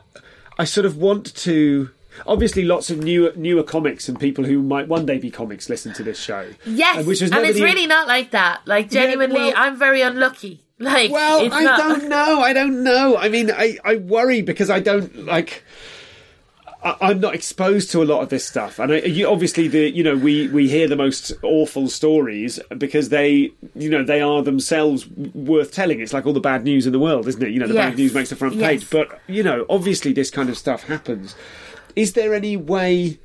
I sort of want to... Obviously, lots of new, newer comics and people who might one day be comics listen to this show. Yes, which is and it's the... really not like that. Like, genuinely, yeah, well, I'm very unlucky. Like, Well, it's I not... don't know. I don't know. I mean, I, I worry because I don't, like... I'm not exposed to a lot of this stuff, and I, you, obviously, the you know we, we hear the most awful stories because they you know they are themselves worth telling. It's like all the bad news in the world, isn't it? You know, the yes. bad news makes the front yes. page, but you know, obviously, this kind of stuff happens. Is there any way?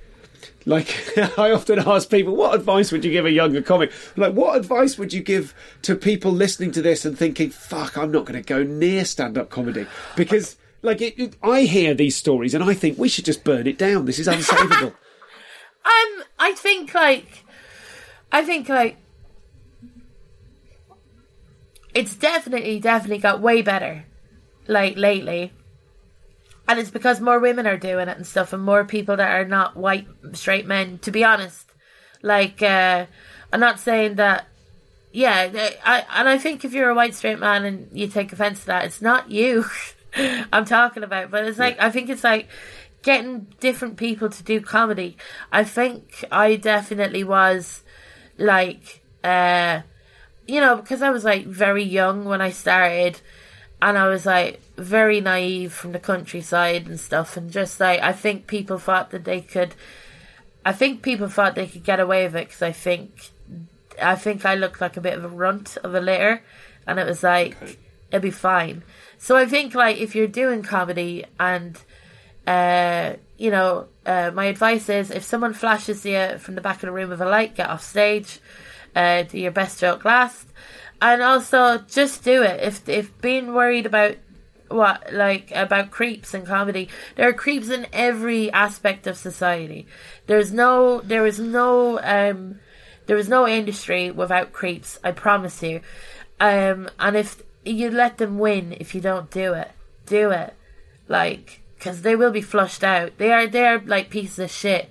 Like, I often ask people, what advice would you give a younger comic? Like, what advice would you give to people listening to this and thinking, "Fuck, I'm not going to go near stand-up comedy"? Because Like, it, it, I hear these stories and I think we should just burn it down. This is unsavable. um, I think, like... I think, like... It's definitely, definitely got way better, like, lately. And it's because more women are doing it and stuff, and more people that are not white, straight men, to be honest. Like, uh, I'm not saying that... Yeah, I and I think if you're a white, straight man and you take offence to that, it's not you... I'm talking about, but it's like, I think it's like getting different people to do comedy. I think I definitely was like, uh, you know, because I was like very young when I started, and I was like very naive from the countryside and stuff, and just like, I think people thought that they could, I think people thought they could get away with it, because I think, I think I looked like a bit of a runt of a litter, and it was like, okay. it'd be fine. So I think, like, if you're doing comedy and, uh, you know, uh, my advice is if someone flashes you from the back of the room with a light, get off stage, uh, do your best joke last. And also, just do it. If if being worried about, what, like, about creeps in comedy, there are creeps in every aspect of society. There's no, there is no, um, there is no industry without creeps, I promise you. Um, and if... You let them win if you don't do it. Do it. Like, because they will be flushed out. They are, they are like pieces of shit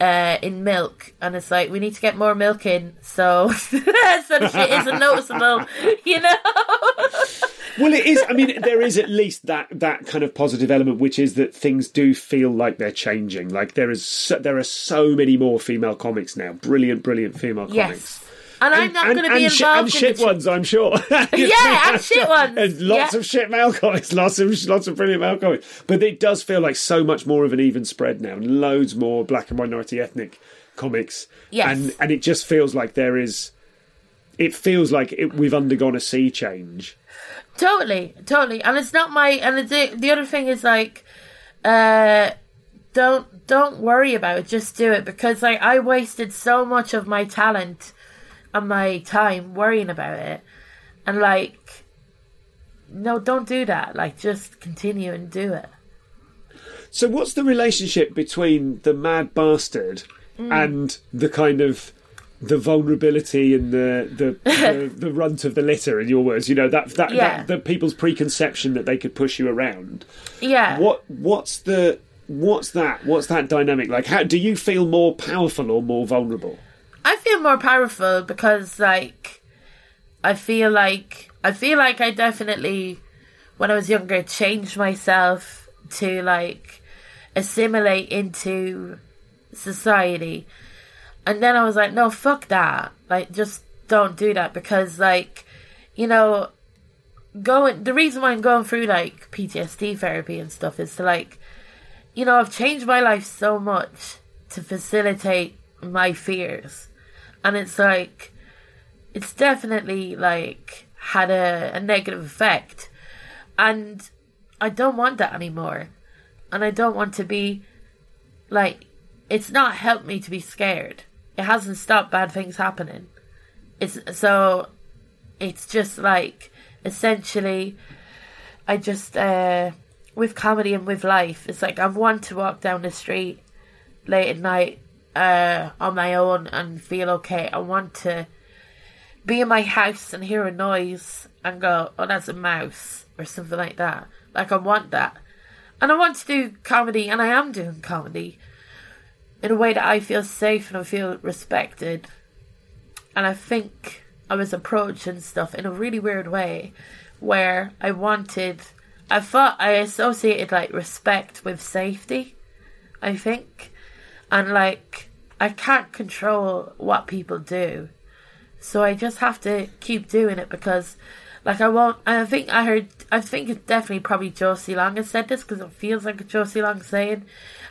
uh, in milk. And it's like, we need to get more milk in so, so the shit isn't noticeable, you know? Well, it is. I mean, there is at least that that kind of positive element, which is that things do feel like they're changing. Like there is, so, there are so many more female comics now. Brilliant, brilliant female yes. comics. And, and I'm not going to be involved. Sh- and in shit the... ones, I'm sure. yeah, and shit ones. And lots yeah. of shit male comics, lots of lots of brilliant male comics. But it does feel like so much more of an even spread now. Loads more black and minority ethnic comics. Yes. And, and it just feels like there is... It feels like it, we've undergone a sea change. Totally, totally. And it's not my... And the, the other thing is, like, uh, don't don't worry about it. Just do it. Because, like, I wasted so much of my talent... and my time worrying about it. And like, no, don't do that. Like, just continue and do it. So what's the relationship between the mad bastard mm. and the kind of the vulnerability and the the, the, the runt of the litter, in your words, you know, that that, yeah. that that people's preconception that they could push you around. Yeah. What what's the what's that? What's that dynamic like? How do you feel more powerful or more vulnerable? I feel more powerful because, like, I feel like I feel like I definitely, when I was younger, changed myself to, like, assimilate into society. And then I was like, no, fuck that. Like, just don't do that because, like, you know, going the reason why I'm going through, like, P T S D therapy and stuff is to, like, you know, I've changed my life so much to facilitate my fears. And it's like, it's definitely like had a, a negative effect. And I don't want that anymore. And I don't want to be like, it's not helped me to be scared. It hasn't stopped bad things happening. It's so, it's just like, essentially, I just, uh, with comedy and with life, it's like I want to walk down the street late at night Uh, on my own and feel okay. I want to be in my house and hear a noise and go, oh, that's a mouse or something like that. Like, I want that. And I want to do comedy, and I am doing comedy in a way that I feel safe and I feel respected. And I think I was approaching stuff in a really weird way where I wanted... I thought I associated, like, respect with safety, I think. And, like, I can't control what people do. So I just have to keep doing it because, like, I won't... I think I heard... I think it's definitely probably Josie Long has said this because it feels like a Josie Long saying.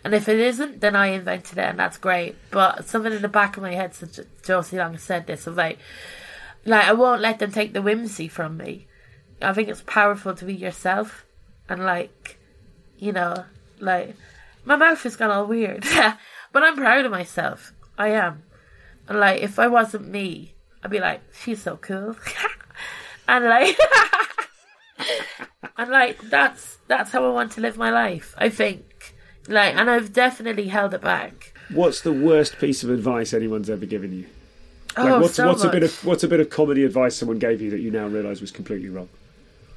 And if it isn't, then I invented it and that's great. But something in the back of my head said J- Josie Long said this. I'm like, like, I won't let them take the whimsy from me. I think it's powerful to be yourself. And, like, you know, like... My mouth has gone all weird. But I'm proud of myself. I am. And, like, if I wasn't me, I'd be like, she's so cool. and, like... and, like, that's that's how I want to live my life, I think. Like, and I've definitely held it back. What's the worst piece of advice anyone's ever given you? Like, oh, what's, so what's much. A bit of, what's a bit of comedy advice someone gave you that you now realise was completely wrong?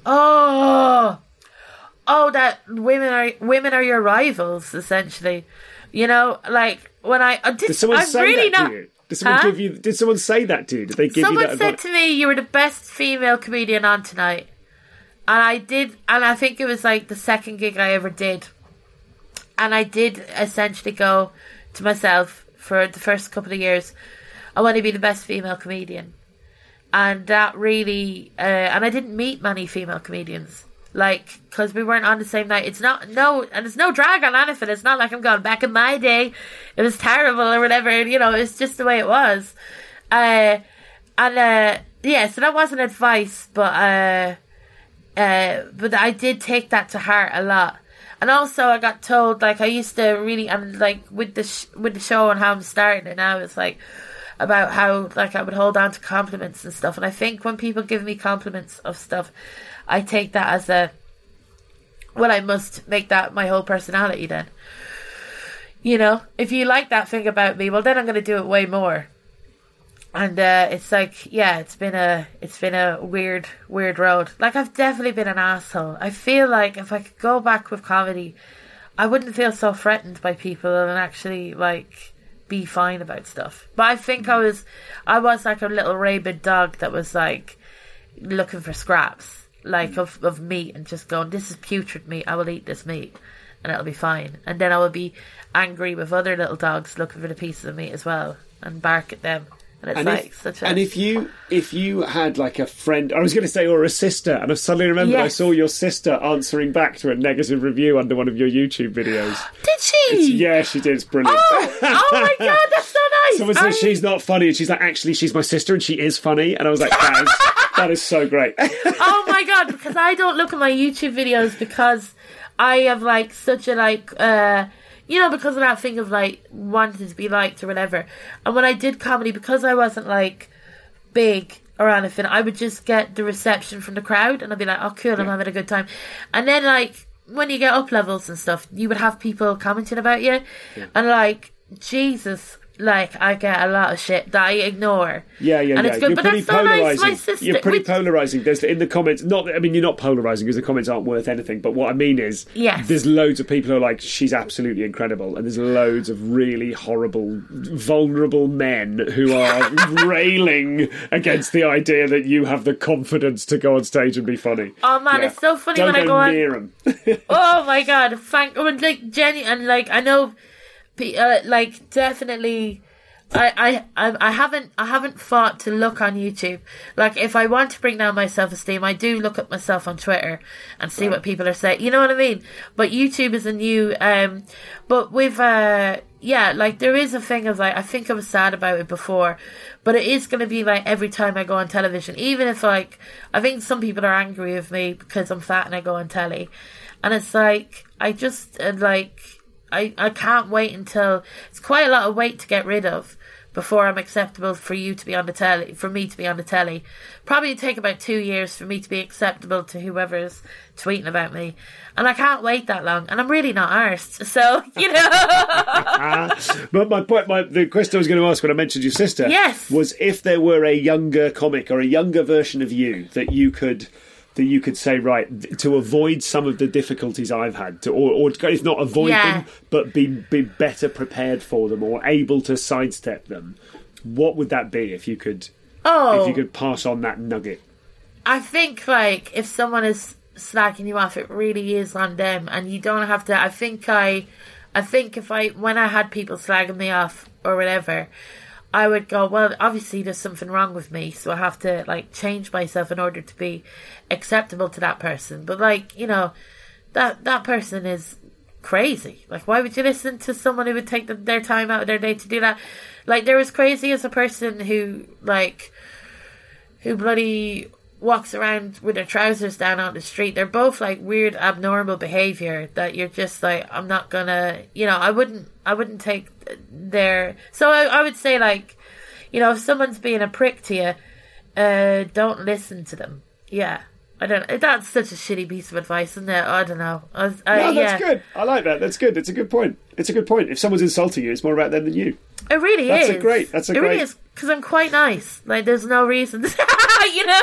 Oh... Oh, that women are women are your rivals, essentially. You know, like, when I... I did, did someone I'm say really that not, to you? Did someone, huh? give you? Did someone say that to you? Did they give someone you that Someone said advice? To me, you were the best female comedian on tonight. And I did... And I think it was, like, the second gig I ever did. And I did essentially go to myself for the first couple of years, I want to be the best female comedian. And that really... Uh, and I didn't meet many female comedians. Like, because we weren't on the same night. It's not, no, and it's no drag on anything. It's not like I'm going, back in my day, it was terrible or whatever. You know, it's just the way it was. Uh, and, uh, yeah, so that wasn't advice, but, uh, uh, but I did take that to heart a lot. And also I got told, like, I used to really, and like with the, sh- with the show and how I'm starting it now, it's like about how, like, I would hold on to compliments and stuff. And I think when people give me compliments of stuff, I take that as a, well, I must make that my whole personality then. You know, if you like that thing about me, well, then I'm going to do it way more. And uh, it's like, yeah, it's been a, it's been a weird, weird road. Like, I've definitely been an asshole. I feel like if I could go back with comedy, I wouldn't feel so threatened by people and actually, like, be fine about stuff. But I think I was, I was like a little rabid dog that was, like, looking for scraps. like of, of meat and just going, this is putrid meat, I will eat this meat and it'll be fine. And then I will be angry with other little dogs looking for the pieces of meat as well and bark at them. And it's and like if, such a... And if you, if you had like a friend, I was going to say, or a sister, and I suddenly remembered yes. I saw your sister answering back to a negative review under one of your YouTube videos. Did she? It's, yeah, she did. It's brilliant. Oh, oh my God, that's so nice. Someone said, she's not funny. And she's like, actually, she's my sister and she is funny. And I was like, that is, that is so great. Oh my God, because I don't look at my YouTube videos because I have like such a like... Uh, you know, because of that thing of, like, wanting to be liked or whatever. And when I did comedy, because I wasn't, like, big or anything, I would just get the reception from the crowd and I'd be like, oh, cool, I'm yeah. having a good time. And then, like, when you get up levels and stuff, you would have people commenting about you. Yeah. And, like, Jesus, like, I get a lot of shit that I ignore. Yeah, yeah, and yeah. It's good. You're but pretty that's so nice, my sister. You're pretty we... polarising. There's, in the comments, not, I mean, you're not polarising because the comments aren't worth anything, but what I mean is yes. there's loads of people who are like, she's absolutely incredible, and there's loads of really horrible, vulnerable men who are railing against the idea that you have the confidence to go on stage and be funny. Oh, man, yeah. It's so funny Don't when go I go near on... them. Oh, my God. Thank... Like, Jenny, and, like, I know... Uh, like definitely I, I I haven't I haven't thought to look on YouTube. Like if I want to bring down my self-esteem, I do look at myself on Twitter and see right. what people are saying, you know what I mean? But YouTube is a new um but with uh yeah, like there is a thing of like I think I was sad about it before, but it is going to be like every time I go on television, even if like I think some people are angry with me because I'm fat and I go on telly, and it's like I just uh, like I, I can't wait until it's quite a lot of weight to get rid of before I'm acceptable for you to be on the telly, for me to be on the telly. Probably take about two years for me to be acceptable to whoever's tweeting about me. And I can't wait that long. And I'm really not arsed. So, you know. But my point, my, the question I was going to ask when I mentioned your sister yes. was if there were a younger comic or a younger version of you that you could... that you could say, right, to avoid some of the difficulties I've had, to, or, or if not avoid yeah. them, but be be better prepared for them or able to sidestep them, what would that be if you could oh, if you could pass on that nugget? I think, like, if someone is slacking you off, it really is on them, and you don't have to... I think I... I think if I... When I had people slagging me off or whatever... I would go, well, obviously there's something wrong with me, so I have to, like, change myself in order to be acceptable to that person. But, like, you know, that that person is crazy. Like, why would you listen to someone who would take the, their time out of their day to do that? Like, they're as crazy as a person who, like, who bloody walks around with their trousers down on the street. They're both, like, weird, abnormal behaviour that you're just like, I'm not gonna, you know, I wouldn't, I wouldn't take... There, so I, I would say, like, you know, if someone's being a prick to you, uh, don't listen to them. Yeah, I don't. That's such a shitty piece of advice, isn't it? I don't know. I was, I, no, that's yeah. good. I like that. That's good. It's a good point. It's a good point. If someone's insulting you, it's more about them than you. It really that's is. That's a great. That's a it great. It really is, because I'm quite nice. Like, there's no reason. You know,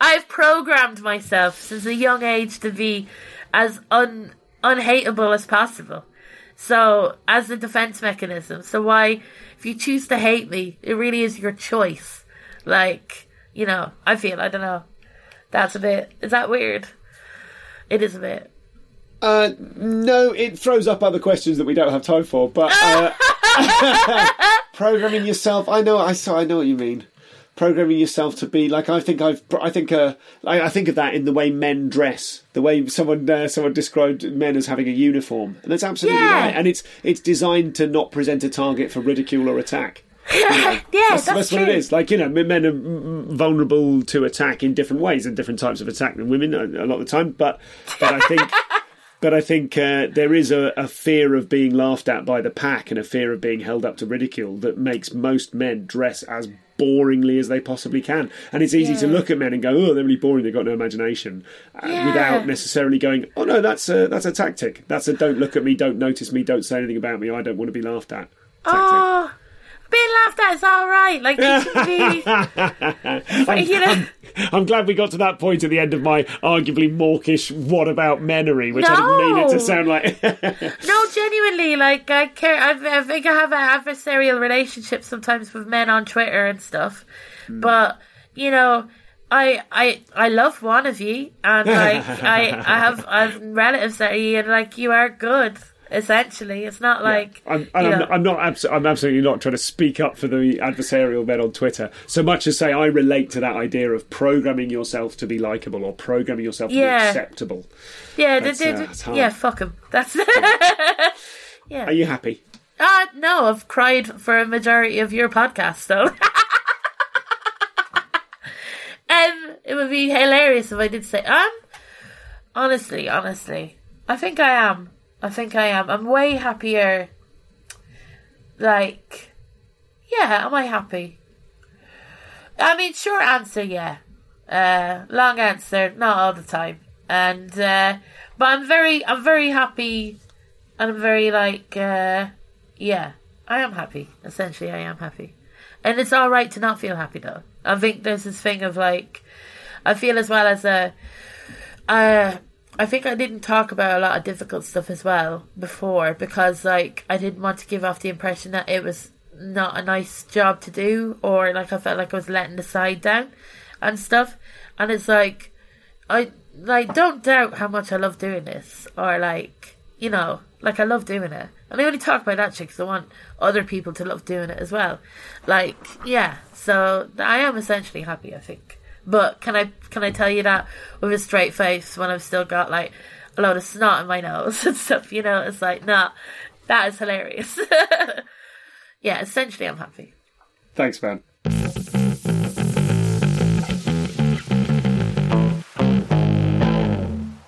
I've programmed myself since a young age to be as un unhateable as possible. So, as a defense mechanism. So why, if you choose to hate me, it really is your choice. Like, you know, I feel, I don't know. That's a bit, is that weird? It is a bit. Uh, no, it throws up other questions that we don't have time for, but, uh, programming yourself, I know, I saw, I know what you mean. Programming yourself to be like, I think I've, I think, uh, I, I think of that in the way men dress, the way someone, uh, someone described men as having a uniform, and that's absolutely yeah. right. And it's, it's designed to not present a target for ridicule or attack. You know, yeah, that's, that's, that's what it is. Like, you know, men are vulnerable to attack in different ways and different types of attack than women a, a lot of the time. But, but I think. But I think uh, there is a, a fear of being laughed at by the pack and a fear of being held up to ridicule that makes most men dress as boringly as they possibly can. And it's easy yeah. to look at men and go, oh, they're really boring, they've got no imagination, uh, yeah. without necessarily going, oh, no, that's a, that's a tactic. That's a don't look at me, don't notice me, don't say anything about me, I don't want to be laughed at tactic. Oh, being laughed at is all right. Like, you should be... I'm, you know... I'm, I'm glad we got to that point at the end of my arguably mawkish what about menery, which no. I didn't mean it to sound like. No, genuinely, like, I care. I, I think I have an adversarial relationship sometimes with men on Twitter and stuff. Mm. But, you know, I I I love one of you, and like I I have I have relatives that are you, and like you are good. Essentially, it's not like yeah. I'm, and I'm, not, I'm not. Abso- I'm absolutely not trying to speak up for the adversarial men on Twitter so much as say I relate to that idea of programming yourself to be likable or programming yourself to yeah. be acceptable. Yeah, that's, they, they, uh, that's yeah. Fuck them. That's yeah. Are you happy? Uh no. I've cried for a majority of your podcast, though. um, it would be hilarious if I did say um. Honestly, honestly, I think I am. I think I am. I'm way happier. Like, yeah, am I happy? I mean, short answer, yeah. Uh, long answer, not all the time. And uh, but I'm very, I'm very happy, and I'm very like, uh, yeah, I am happy. Essentially, I am happy, and it's all right to not feel happy though. I think there's this thing of like, I feel as well as a, uh. I think I didn't talk about a lot of difficult stuff as well before because, like, I didn't want to give off the impression that it was not a nice job to do or, like, I felt like I was letting the side down and stuff. And it's like, I, like, don't doubt how much I love doing this or, like, you know, like, I love doing it. And I only talk about that shit because I want other people to love doing it as well. Like, yeah, so I am essentially happy, I think. But can I can I tell you that with a straight face when I've still got like a load of snot in my nose and stuff? You know, it's like, nah, that is hilarious. Yeah, essentially, I'm happy. Thanks, man.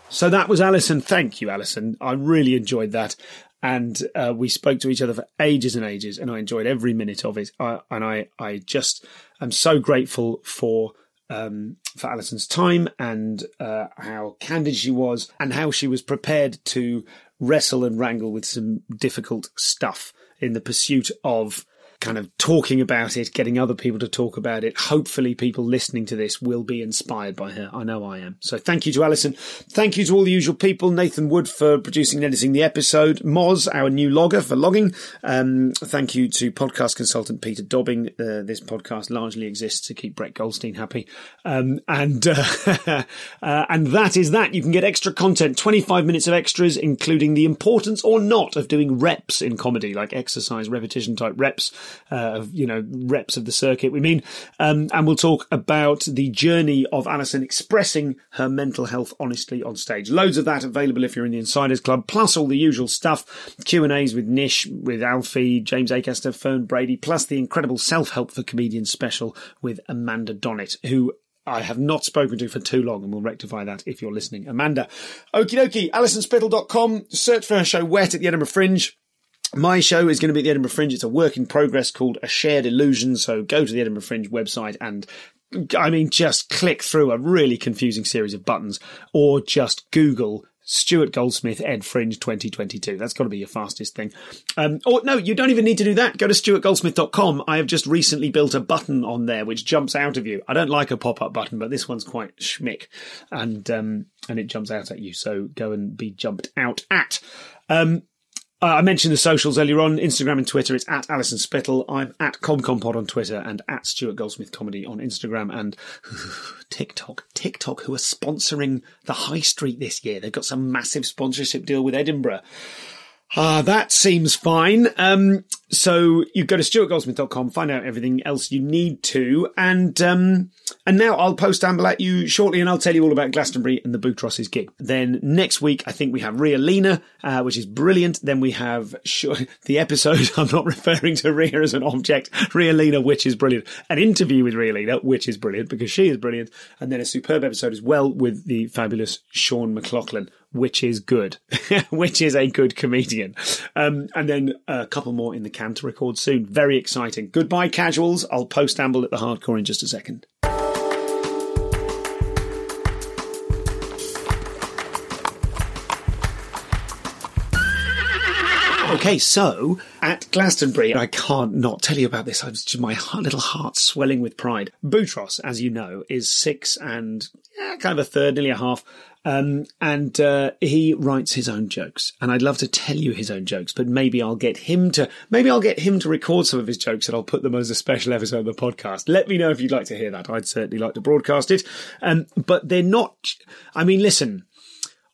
So that was Alison. Thank you, Alison. I really enjoyed that. And uh, we spoke to each other for ages and ages, and I enjoyed every minute of it. I, and I, I just am so grateful for... Um, for Alison's time and uh, how candid she was and how she was prepared to wrestle and wrangle with some difficult stuff in the pursuit of kind of talking about it, getting other people to talk about it. Hopefully people listening to this will be inspired by her. I know I am. So thank you to Alison. Thank you to all the usual people. Nathan Wood for producing and editing the episode. Moz, our new logger, for logging. Um, thank you to podcast consultant Peter Dobbing. Uh, this podcast largely exists to keep Brett Goldstein happy. Um, and uh, uh, and that is that. You can get extra content, twenty-five minutes of extras, including the importance or not of doing reps in comedy, like exercise, repetition type reps. Uh, you know, reps of the circuit, we mean. Um, and we'll talk about the journey of Alison expressing her mental health honestly on stage. Loads of that available if you're in the Insiders Club, plus all the usual stuff, Q and A's with Nish, with Alfie, James Acaster, Fern Brady, plus the incredible Self-Help for Comedians special with Amanda Donnet, who I have not spoken to for too long, and we'll rectify that if you're listening. Amanda. Okie dokie, alison spittle dot com, search for her show Wet at the Edinburgh Fringe. My show is going to be at the Edinburgh Fringe. It's a work in progress called A Shared Illusion. So go to the Edinburgh Fringe website and, I mean, just click through a really confusing series of buttons or just Google Stuart Goldsmith Ed Fringe twenty twenty-two. That's got to be your fastest thing. Um, or no, you don't even need to do that. Go to stuart goldsmith dot com. I have just recently built a button on there which jumps out of you. I don't like a pop-up button, but this one's quite schmick, and um, and it jumps out at you. So go and be jumped out at. Um, Uh, I mentioned the socials earlier on, Instagram and Twitter. It's at Alison Spittle. I'm at ComComPod on Twitter and at Stuart Goldsmith Comedy on Instagram and TikTok. TikTok, who are sponsoring the High Street this year. They've got some massive sponsorship deal with Edinburgh. Ah, uh, that seems fine. Um, so you go to stuart goldsmith dot com, find out everything else you need to. And, um, and now I'll post Amble at you shortly and I'll tell you all about Glastonbury and the Bootross's gig. Then next week, I think we have Ria Lena, uh, which is brilliant. Then we have sh- the episode. I'm not referring to Ria as an object. Ria Lena, which is brilliant. An interview with Ria Lena, which is brilliant because she is brilliant. And then a superb episode as well with the fabulous Sean McLaughlin, which is good, which is a good comedian. Um, and then a couple more in the can to record soon. Very exciting. Goodbye, casuals. I'll post Amble at the Hardcore in just a second. Okay, so at Glastonbury, I can't not tell you about this. I was just, my heart, little heart swelling with pride. Boutros, as you know, is six and yeah, kind of a third, nearly a half. Um, and uh, he writes his own jokes. And I'd love to tell you his own jokes, but maybe I'll get him to maybe I'll get him to record some of his jokes and I'll put them as a special episode of the podcast. Let me know if you'd like to hear that. I'd certainly like to broadcast it. Um, but they're not... I mean, listen,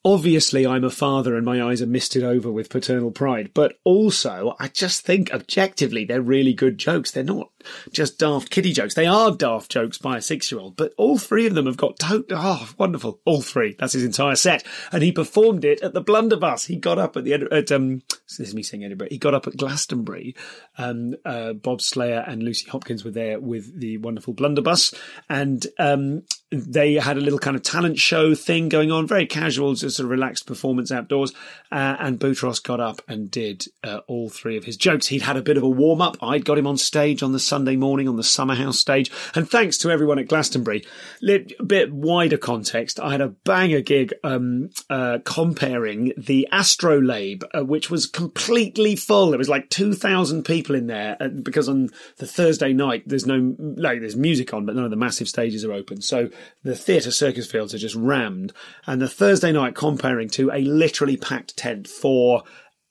obviously I'm a father and my eyes are misted over with paternal pride, but also I just think objectively they're really good jokes. They're not just daft kiddie jokes. They are daft jokes by a six-year-old, but all three of them have got to- oh, wonderful. All three. That's his entire set. And he performed it at the Blunderbus. He got up at the, at, um, this is me saying Edinburgh. He got up at Glastonbury. Um, uh, Bob Slayer and Lucy Hopkins were there with the wonderful Blunderbus. And, um, they had a little kind of talent show thing going on, very casual, just a relaxed performance outdoors. Uh, and Boutros got up and did uh, all three of his jokes. He'd had a bit of a warm up. I'd got him on stage on the Sunday morning on the Summerhouse stage. And thanks to everyone at Glastonbury. A bit wider context, I had a banger gig um, uh, comparing the Astrolabe, uh, which was completely full. There was like two thousand people in there uh, because on the Thursday night, there's no, like, there's music on, but none of the massive stages are open. So the theatre circus fields are just rammed. And the Thursday night comparing to a literally packed tent for,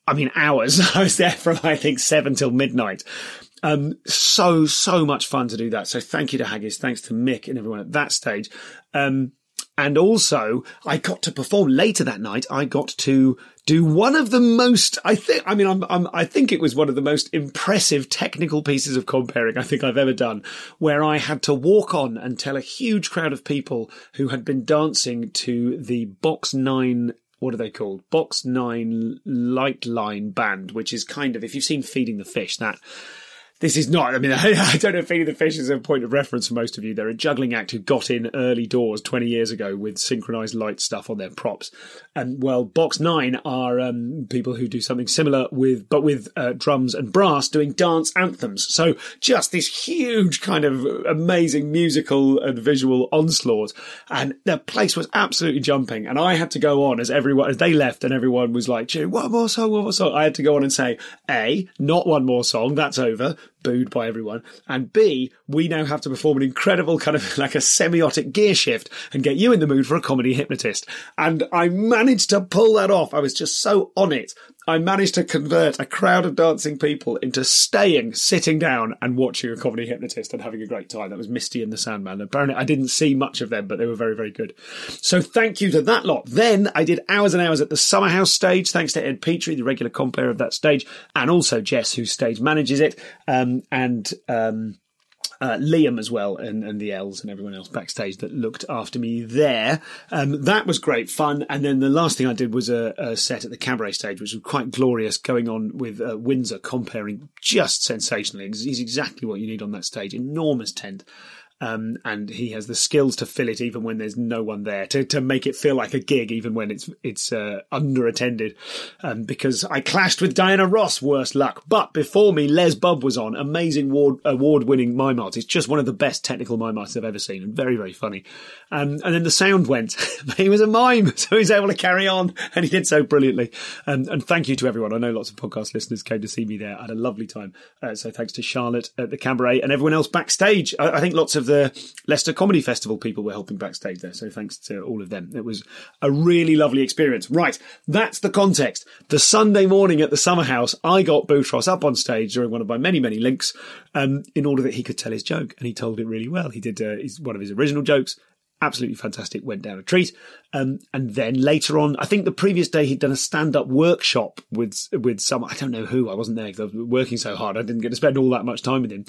I mean, hours. I was there from, I think, seven till midnight. Um, so, so much fun to do that. So thank you to Haggis. Thanks to Mick and everyone at that stage. Um, and also I got to perform later that night. I got to do one of the most, I think, I mean, I'm, I'm, I think it was one of the most impressive technical pieces of comparing I think I've ever done, where I had to walk on and tell a huge crowd of people who had been dancing to the Box Nine, what are they called? Box Nine Light Line Band, which is kind of, if you've seen Feeding the Fish, that, this is not, I mean, I don't know if Feeding the Fish is a point of reference for most of you. They're a juggling act who got in early doors twenty years ago with synchronized light stuff on their props. And, well, Box Nine are um, people who do something similar with, but with uh, drums and brass doing dance anthems. So just this huge kind of amazing musical and visual onslaught. And the place was absolutely jumping. And I had to go on as everyone, as they left and everyone was like, one more song, one more song. I had to go on and say, A, not one more song, that's over. Booed by everyone, and B, we now have to perform an incredible kind of like a semiotic gear shift and get you in the mood for a comedy hypnotist. And I managed to pull that off. I was just so on it. I managed to convert a crowd of dancing people into staying, sitting down and watching a comedy hypnotist and having a great time. That was Misty and the Sandman. Apparently I didn't see much of them, but they were very, very good. So thank you to that lot. Then I did hours and hours at the Summerhouse stage, thanks to Ed Petrie, the regular compere of that stage, and also Jess, who stage manages it. Um, And um, uh, Liam as well, and, and the Els and everyone else backstage that looked after me there. Um, that was great fun. And then the last thing I did was a, a set at the Cabaret stage, which was quite glorious, going on with uh, Windsor comparing just sensationally. He's exactly what you need on that stage. Enormous tent. Um, and he has the skills to fill it even when there's no one there, to, to make it feel like a gig even when it's it's uh, under-attended. Um, because I clashed with Diana Ross, worse luck. But before me, Les Bubb was on, amazing award, award-winning mime artist, just one of the best technical mime artists I've ever seen, and very, very funny. Um, and then the sound went. He was a mime, so he was able to carry on, and he did so brilliantly. Um, and thank you to everyone. I know lots of podcast listeners came to see me there. I had a lovely time. Uh, so thanks to Charlotte at the Cabaret and everyone else backstage. I, I think lots of the Leicester Comedy Festival people were helping backstage there, so thanks to all of them. It was a really lovely experience. Right, that's the context. The Sunday morning at the Summerhouse, I got Boutros up on stage during one of my many, many links um, in order that he could tell his joke, and he told it really well. He did uh, his, one of his original jokes. Absolutely fantastic, went down a treat. Um, and then later on, I think the previous day he'd done a stand-up workshop with with some, I don't know who, I wasn't there because I was working so hard, I didn't get to spend all that much time with him.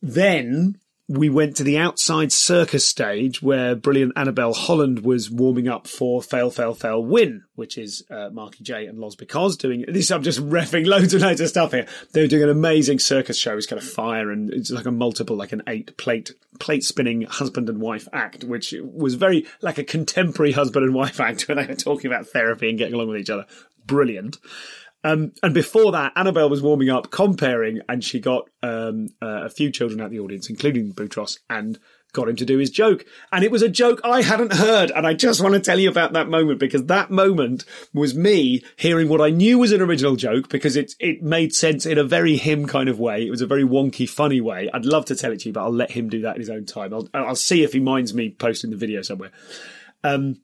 Then we went to the outside circus stage where brilliant Annabelle Holland was warming up for Fail, Fail, Fail, Win, which is uh, Marky J and Los Because doing this. I'm just reffing loads and loads of stuff here. They were doing an amazing circus show. It's kind of fire, and it's like a multiple, like an eight plate, plate spinning husband and wife act, which was very like a contemporary husband and wife act when they were talking about therapy and getting along with each other. Brilliant. Um, and before that, Annabelle was warming up, comparing, and she got um, uh, a few children out the audience, including Boutros, and got him to do his joke. And it was a joke I hadn't heard. And I just want to tell you about that moment, because that moment was me hearing what I knew was an original joke, because it, it made sense in a very him kind of way. It was a very wonky, funny way. I'd love to tell it to you, but I'll let him do that in his own time. I'll, I'll see if he minds me posting the video somewhere. Um,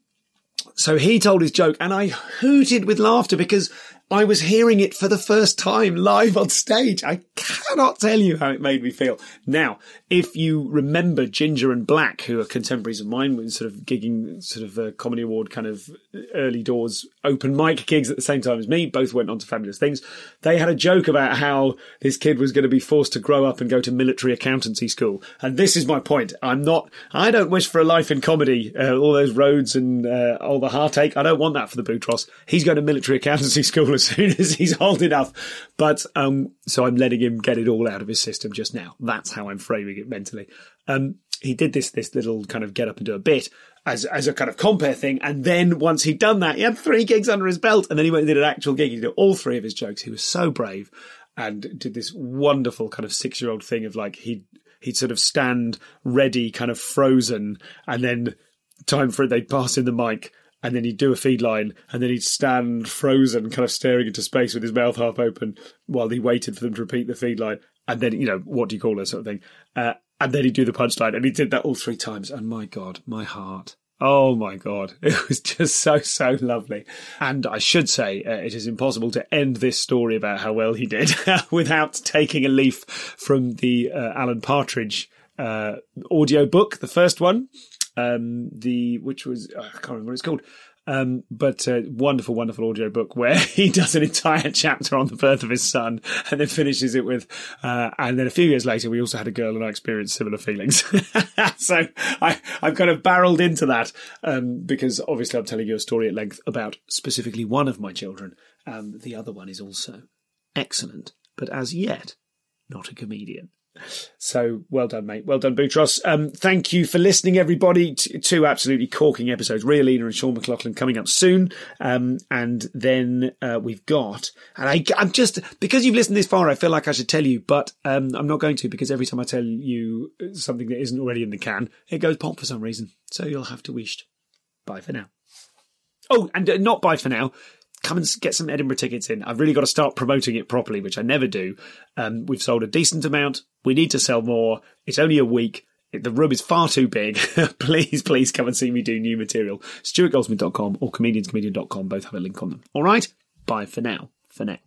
so he told his joke and I hooted with laughter because I was hearing it for the first time live on stage. I cannot tell you how it made me feel. Now, if you remember Ginger and Black, who are contemporaries of mine, sort of gigging sort of a comedy award kind of early doors, open mic gigs at the same time as me, both went on to fabulous things. They had a joke about how this kid was going to be forced to grow up and go to military accountancy school. And this is my point. I'm not, I don't wish for a life in comedy, uh, all those roads and uh, all the heartache. I don't want that for the Boutros. He's going to military accountancy school as soon as he's old enough. But um, so I'm letting him get it all out of his system just now. That's how I'm framing it mentally. Um, he did this this little kind of get up and do a bit as as a kind of compare thing. And then once he'd done that, he had three gigs under his belt. And then he went and did an actual gig. He did all three of his jokes. He was so brave and did this wonderful kind of six-year-old thing of like he'd, he'd sort of stand ready, kind of frozen. And then time for it, they'd pass in the mic. And then he'd do a feed line, and then he'd stand frozen, kind of staring into space with his mouth half open while he waited for them to repeat the feed line. And then, you know, what do you call her sort of thing? Uh, and then he'd do the punchline, and he did that all three times. And my God, my heart. Oh, my God. It was just so, so lovely. And I should say uh, it is impossible to end this story about how well he did without taking a leaf from the uh, Alan Partridge uh, audio book, the first one. Um, the which was I can't remember what it's called, um, but uh, wonderful, wonderful audio book where he does an entire chapter on the birth of his son and then finishes it with, uh, and then a few years later we also had a girl and I experienced similar feelings. So I I've kind of barreled into that um, because obviously I'm telling you a story at length about specifically one of my children. Um, the other one is also excellent, but as yet not a comedian. So well done, mate. Well done, Boutros. Um, thank you for listening, everybody. T- two absolutely corking episodes, Ria Lena and Sean McLaughlin, coming up soon. Um, and then uh, we've got, and I, I'm just, because you've listened this far, I feel like I should tell you, but um, I'm not going to, because every time I tell you something that isn't already in the can, it goes pop for some reason. So you'll have to wish. Bye for now. Oh, and uh, not bye for now. Come and get some Edinburgh tickets in. I've really got to start promoting it properly, which I never do. Um, we've sold a decent amount. We need to sell more. It's only a week. The room is far too big. please, please come and see me do new material. stuart goldsmith dot com or comedians comedian dot com both have a link on them. All right? Bye for now. For now.